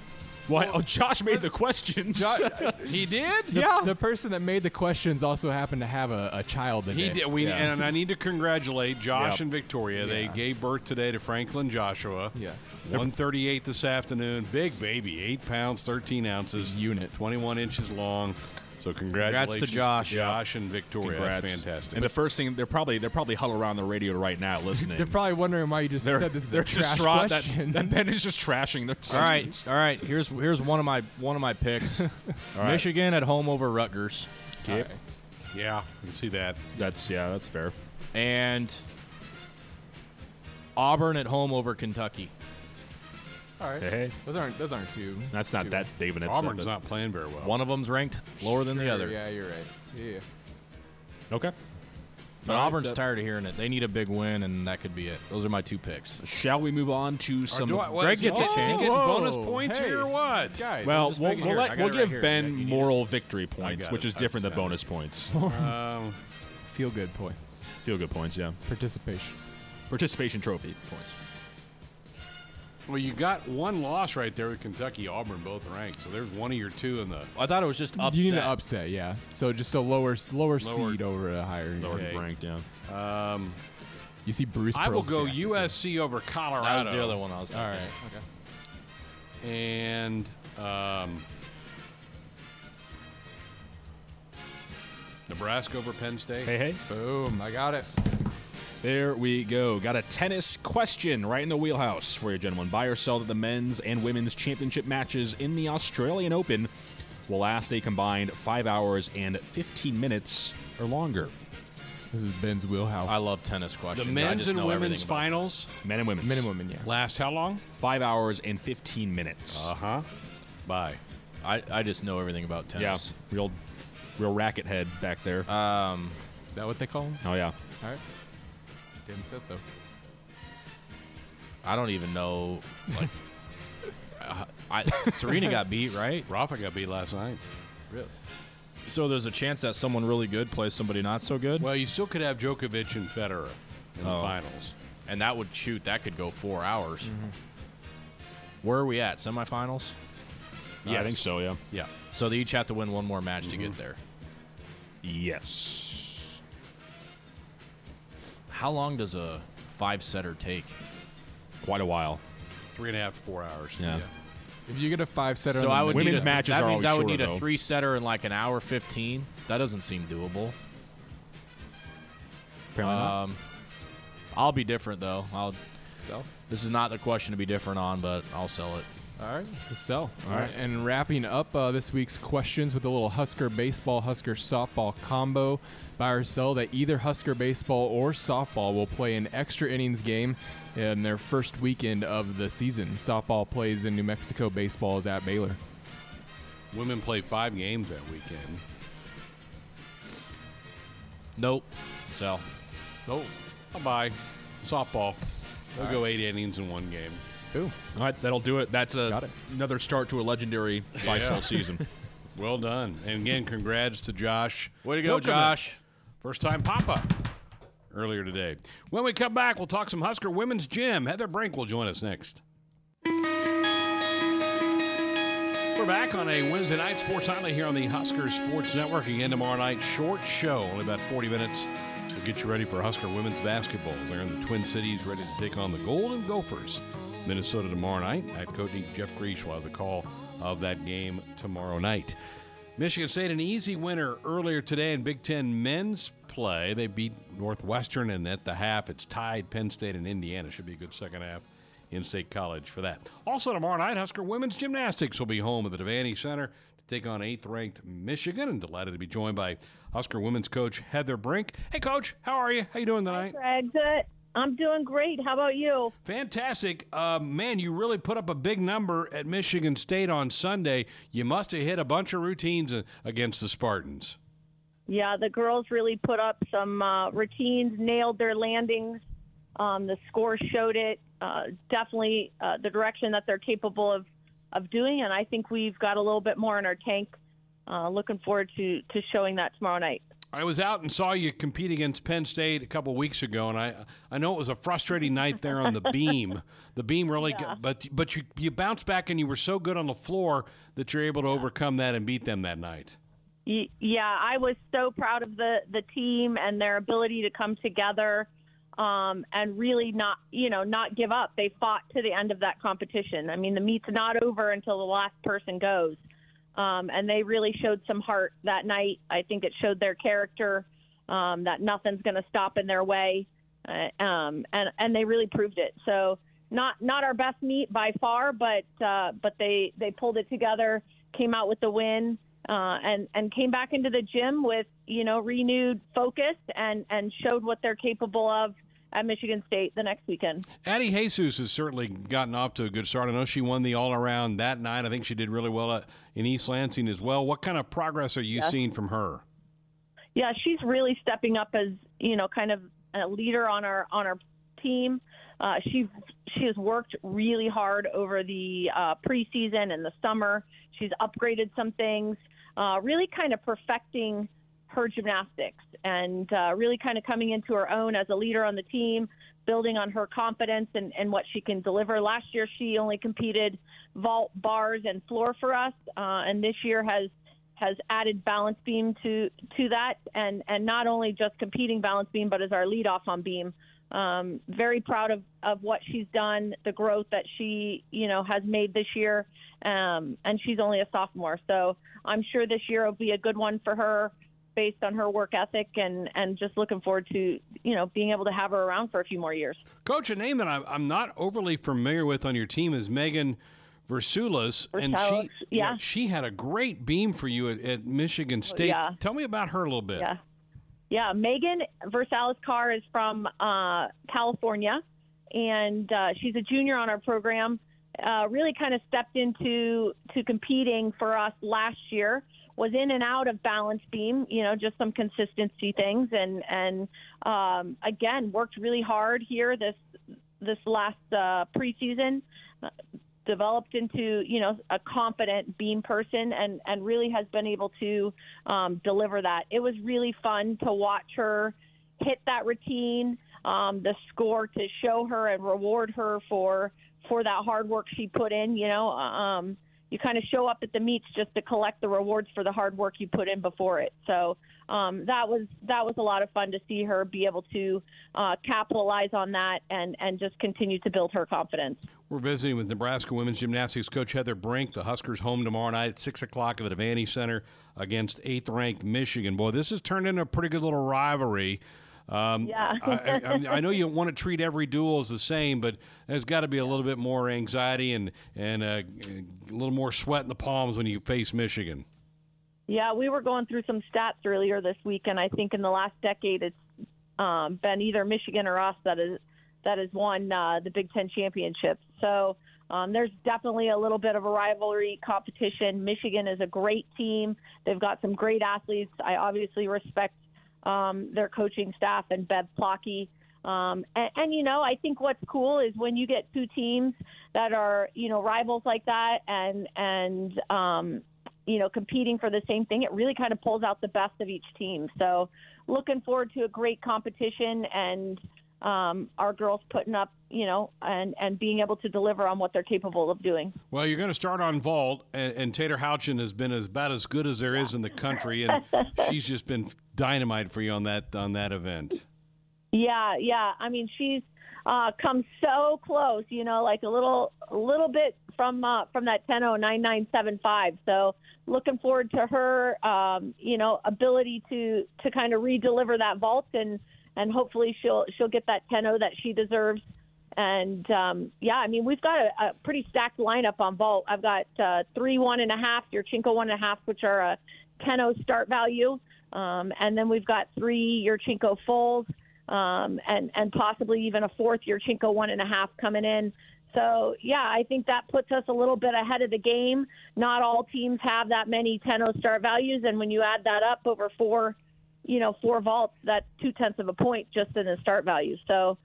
What? Well, Josh made the questions. He did? The person that made the questions also happened to have a child today. He did. And I need to congratulate Josh and Victoria. Yeah. They gave birth today to Franklin Joshua. Yeah. 138 this afternoon. Big baby. 8 pounds, 13 ounces. Unit. 21 inches long. So congratulations to Josh and Victoria. Congrats. That's fantastic. And the first thing they're probably huddled around the radio right now listening. They're probably wondering why you just said this is a trash question. That Ben is just trashing their. All right. Here's one of my picks. Right. Michigan at home over Rutgers. Okay. Right. Yeah, you can see that. That's fair. And Auburn at home over Kentucky. All right. Hey. Those aren't two. That's not that big of an upset. Auburn's not playing very well. One of them's ranked lower than the other. Yeah, you're right. Yeah. Okay. But Auburn's tired of hearing it. They need a big win, and that could be it. Those are my two picks. Shall we move on to some? Greg gets a chance. Bonus points here or what? Guys, well, we'll give right Ben here. Moral victory points, which is different than bonus points. Feel good points. Feel good points, yeah. Participation trophy points. Well, you got one loss right there with Kentucky, Auburn, both ranked. So there's one of your two in the. I thought it was just upset. You need an upset, yeah. So just a lower seed over a higher ranked, yeah. You see, Bruce. I will go USC over Colorado. That was the other one I was thinking. All right, okay. And Nebraska over Penn State. Hey, boom! I got it. There we go. Got a tennis question right in the wheelhouse for you, gentlemen. Buy or sell that the men's and women's championship matches in the Australian Open will last a combined 5 hours and 15 minutes or longer. This is Ben's wheelhouse. I love tennis questions. The men's and women's finals. Men and women's. Men and women, yeah. Last how long? 5 hours and 15 minutes. Uh-huh. Bye. I just know everything about tennis. Yeah. Real racket head back there. Is that what they call him? Oh, yeah. All right. Tim says so. I don't even know. Like, Serena got beat, right? Rafa got beat last night. Really? So there's a chance that someone really good plays somebody not so good? Well, you still could have Djokovic and Federer in the finals. And that would shoot. That could go 4 hours. Mm-hmm. Where are we at? Semifinals? Nice. Yeah, I think so, yeah. Yeah. So they each have to win one more match to get there. Yes. How long does a five-setter take? Quite a while. 3.5 to 4 hours. Yeah. If you get a five-setter, so I would women's matches that are means I would need a three-setter in like an hour 15. That doesn't seem doable. Apparently not. I'll be different though. I'll sell. This is not the question to be different on, but I'll sell it. All right, it's a sell. All right, and wrapping up this week's questions with a little Husker baseball, Husker softball combo. Buy or sell that either Husker baseball or softball will play an extra innings game in their first weekend of the season. Softball plays in New Mexico, baseball is at Baylor. Women play 5 games that weekend. Nope. Sell. So, bye-bye. Softball. They'll go 8 innings in one game. Ooh. All right, that'll do it. That's another start to a legendary buy sell season. Well done. And again, congrats to Josh. Way to go, Josh. First time papa earlier today. When we come back, we'll talk some Husker women's gym. Heather Brink will join us next. We're back on a Wednesday night Sports Nightly here on the Husker Sports Network. Again, tomorrow night, short show, only about 40 minutes. We'll get you ready for Husker women's basketball. They're in the Twin Cities, ready to take on the Golden Gophers. Minnesota tomorrow night. At coaching Jeff Greash will have the call of that game tomorrow night. Michigan State an easy winner earlier today in Big Ten men's play. They beat Northwestern, and at the half it's tied Penn State and Indiana. Should be a good second half in State College for that. Also tomorrow night, Husker women's gymnastics will be home at the Devaney Center to take on 8th-ranked Michigan. And delighted to be joined by Husker women's coach Heather Brink. Hey, Coach, how are you? How you doing tonight? Hi, Fred. I'm doing great. How about you? Fantastic. Man, you really put up a big number at Michigan State on Sunday. You must have hit a bunch of routines against the Spartans. Yeah, the girls really put up some routines, nailed their landings. The score showed it. Definitely the direction that they're capable of doing, and I think we've got a little bit more in our tank. Looking forward to showing that tomorrow night. I was out and saw you compete against Penn State a couple weeks ago, and I know it was a frustrating night there on the beam. The beam really, but you bounced back, and you were so good on the floor that you're able to overcome that and beat them that night. Yeah, I was so proud of the team and their ability to come together and really not give up. They fought to the end of that competition. I mean, the meet's not over until the last person goes. And they really showed some heart that night. I think it showed their character, that nothing's going to stop in their way, and they really proved it. So not our best meet by far, but they pulled it together, came out with the win, and came back into the gym with renewed focus and showed what they're capable of at Michigan State the next weekend. Addie DeJesus has certainly gotten off to a good start. I know she won the all-around that night. I think she did really well in East Lansing as well. What kind of progress are you seeing from her? Yeah, she's really stepping up as, you know, kind of a leader on our team. She has worked really hard over the preseason and the summer. She's upgraded some things, really kind of perfecting her gymnastics and really kind of coming into her own as a leader on the team, building on her confidence and what she can deliver. Last year, she only competed vault, bars, and floor for us, and this year has added balance beam to that, and not only just competing balance beam, but as our lead off on beam. Very proud of what she's done, the growth that she, you know, has made this year, and she's only a sophomore. So I'm sure this year will be a good one for her based on her work ethic, and just looking forward to, you know, being able to have her around for a few more years. Coach, a name that I'm not overly familiar with on your team is Megan Versoulas, and she had a great beam for you at Michigan State. Yeah. Tell me about her a little bit. Yeah. Yeah, Megan Versoulas-Carr is from California, and she's a junior on our program. Really kind of stepped into competing for us last year. Was in and out of balance beam, you know, just some consistency things, and again worked really hard here this last preseason. Developed into, you know, a confident beam person and really has been able to deliver that. It was really fun to watch her hit that routine, the score to show her and reward her for that hard work she put in. You know, you kind of show up at the meets just to collect the rewards for the hard work you put in before it. So that was a lot of fun to see her be able to capitalize on that and just continue to build her confidence. We're visiting with Nebraska women's gymnastics coach Heather Brink. The Huskers home tomorrow night at 6 o'clock at the Devaney Center against 8th-ranked Michigan. Boy, this has turned into a pretty good little rivalry. I know you want to treat every duel as the same, but there's got to be a little bit more anxiety and a little more sweat in the palms when you face Michigan. Yeah, we were going through some stats earlier this week, and I think in the last decade it's been either Michigan or us that has won the Big Ten championships. So there's definitely a little bit of a rivalry competition. Michigan is a great team. They've got some great athletes. I obviously respect their coaching staff and Bev Plocky. And, you know, I think what's cool is when you get two teams that are, you know, rivals like that and you know, competing for the same thing, it really kind of pulls out the best of each team. So looking forward to a great competition and our girls putting up, you know, and being able to deliver on what they're capable of doing. Well, you're going to start on vault, and Tater Houchin has been about as good as there is in the country, and she's just been dynamite for you on that event. Yeah. I mean, she's come so close, you know, like a little bit from that 10.09975. So looking forward to her, you know, ability to kind of redeliver that vault and hopefully she'll get that 10.0 that she deserves. And, I mean, we've got a pretty stacked lineup on vault. I've got 3 1.5, your Chinko 1.5, which are a 10.0 start value. And then we've got 3 your Chinko fulls and possibly even a 4th your Chinko 1.5 coming in. So, I think that puts us a little bit ahead of the game. Not all teams have that many 10.0 start values. And when you add that up over 4 vaults, that's 0.2 of a point just in the start value. So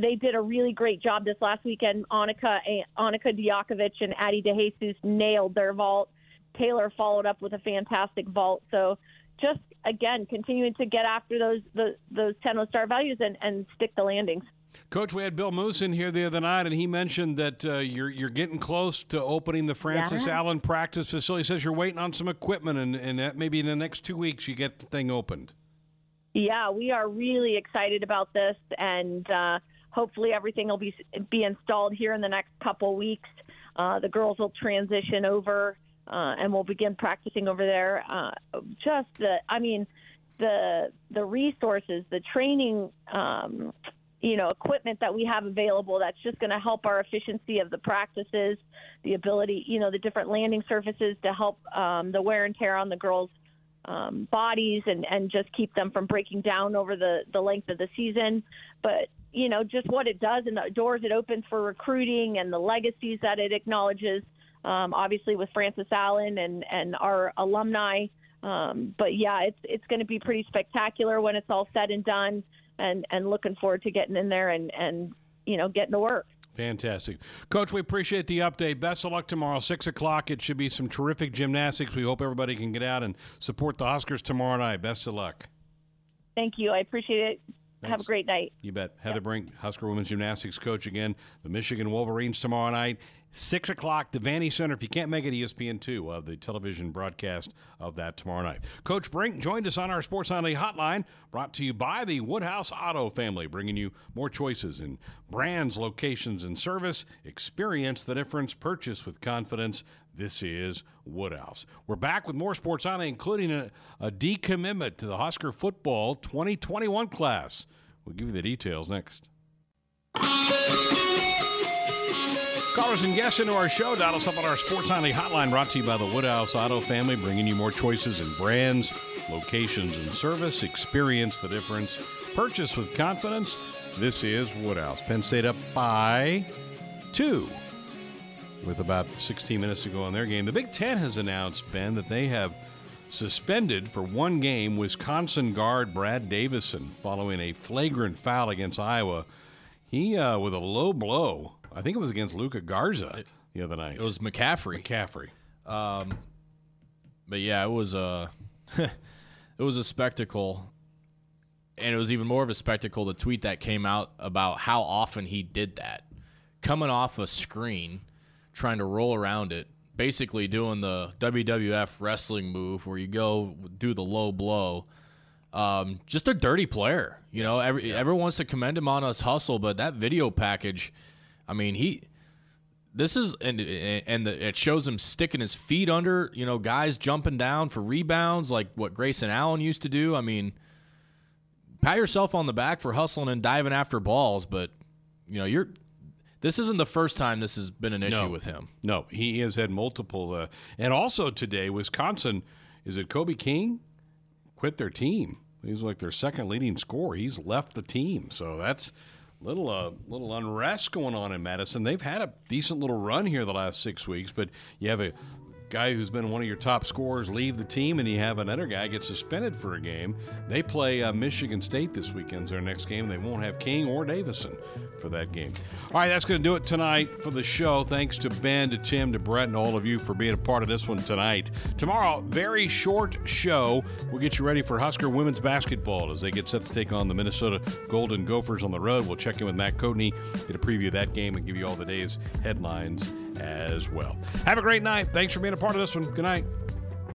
they did a really great job this last weekend. Annika Dijakovic and Addie DeJesus nailed their vault. Taylor followed up with a fantastic vault. So just, again, continuing to get after those 10.0 star values and stick the landings. Coach, we had Bill Moose in here the other night, and he mentioned that you're getting close to opening the Francis Allen practice facility. He says you're waiting on some equipment, and maybe in the next 2 weeks you get the thing opened. Yeah, we are really excited about this, and hopefully everything will be installed here in the next couple weeks. The girls will transition over, and we'll begin practicing over there. The resources, the training equipment that we have available, that's just going to help our efficiency of the practices, the ability, you know, the different landing surfaces to help the wear and tear on the girls' bodies and just keep them from breaking down over the length of the season. But, you know, just what it does and the doors it opens for recruiting and the legacies that it acknowledges, obviously with Francis Allen and our alumni. But, yeah, it's going to be pretty spectacular when it's all said and done, and looking forward to getting in there and, you know, getting to work. Fantastic. Coach, we appreciate the update. Best of luck tomorrow, 6 o'clock. It should be some terrific gymnastics. We hope everybody can get out and support the Huskers tomorrow night. Best of luck. Thank you. I appreciate it. Thanks. Have a great night. You bet. Heather Brink, Husker women's gymnastics coach again. The Michigan Wolverines tomorrow night, 6 o'clock, the Vandy Center. If you can't make it, ESPN 2 of the television broadcast of that tomorrow night. Coach Brink joined us on our Sports Nightly hotline, brought to you by the Woodhouse Auto family, bringing you more choices in brands, locations, and service. Experience the difference. Purchase with confidence. This is Woodhouse. We're back with more Sports Nightly, including a decommitment to the Husker football 2021 class. We'll give you the details next. Callers and guests into our show, dial us up on our Sports Nightly hotline, brought to you by the Woodhouse Auto family, bringing you more choices in brands, locations, and service. Experience the difference. Purchase with confidence. This is Woodhouse. Penn State up by 2 with about 16 minutes to go on their game. The Big Ten has announced, Ben, that they have suspended for one game Wisconsin guard Brad Davison following a flagrant foul against Iowa. He, with a low blow, I think it was against Luka Garza the other night. It was McCaffrey. But yeah, it was a it was a spectacle, and it was even more of a spectacle. The tweet that came out about how often he did that, coming off a screen, trying to roll around it, basically doing the WWF wrestling move where you go do the low blow. Just a dirty player, you know. Everyone wants to commend him on his hustle, but that video package. I mean, it shows him sticking his feet under, you know, guys jumping down for rebounds like what Grayson Allen used to do. I mean, pat yourself on the back for hustling and diving after balls, but you know, this isn't the first time this has been an issue with him. No, he has had multiple, and also today, Wisconsin, is it Kobe King? Quit their team. He's like their second leading scorer. He's left the team, so that's. Little unrest going on in Madison. They've had a decent little run here the last 6 weeks, but you have a guy who's been one of your top scorers leave the team, and you have another guy get suspended for a game. They play Michigan State this weekend's their next game. They won't have King or Davison for that game. All right, that's going to do it tonight for the show. Thanks to Ben, to Tim, to Brett, and all of you for being a part of this one tonight. Tomorrow, very short show. We'll get you ready for Husker women's basketball as they get set to take on the Minnesota Golden Gophers on the road. We'll check in with Matt Coatney, get a preview of that game, and give you all the day's headlines as well. Have a great night. Thanks for being a part of this one. Good night.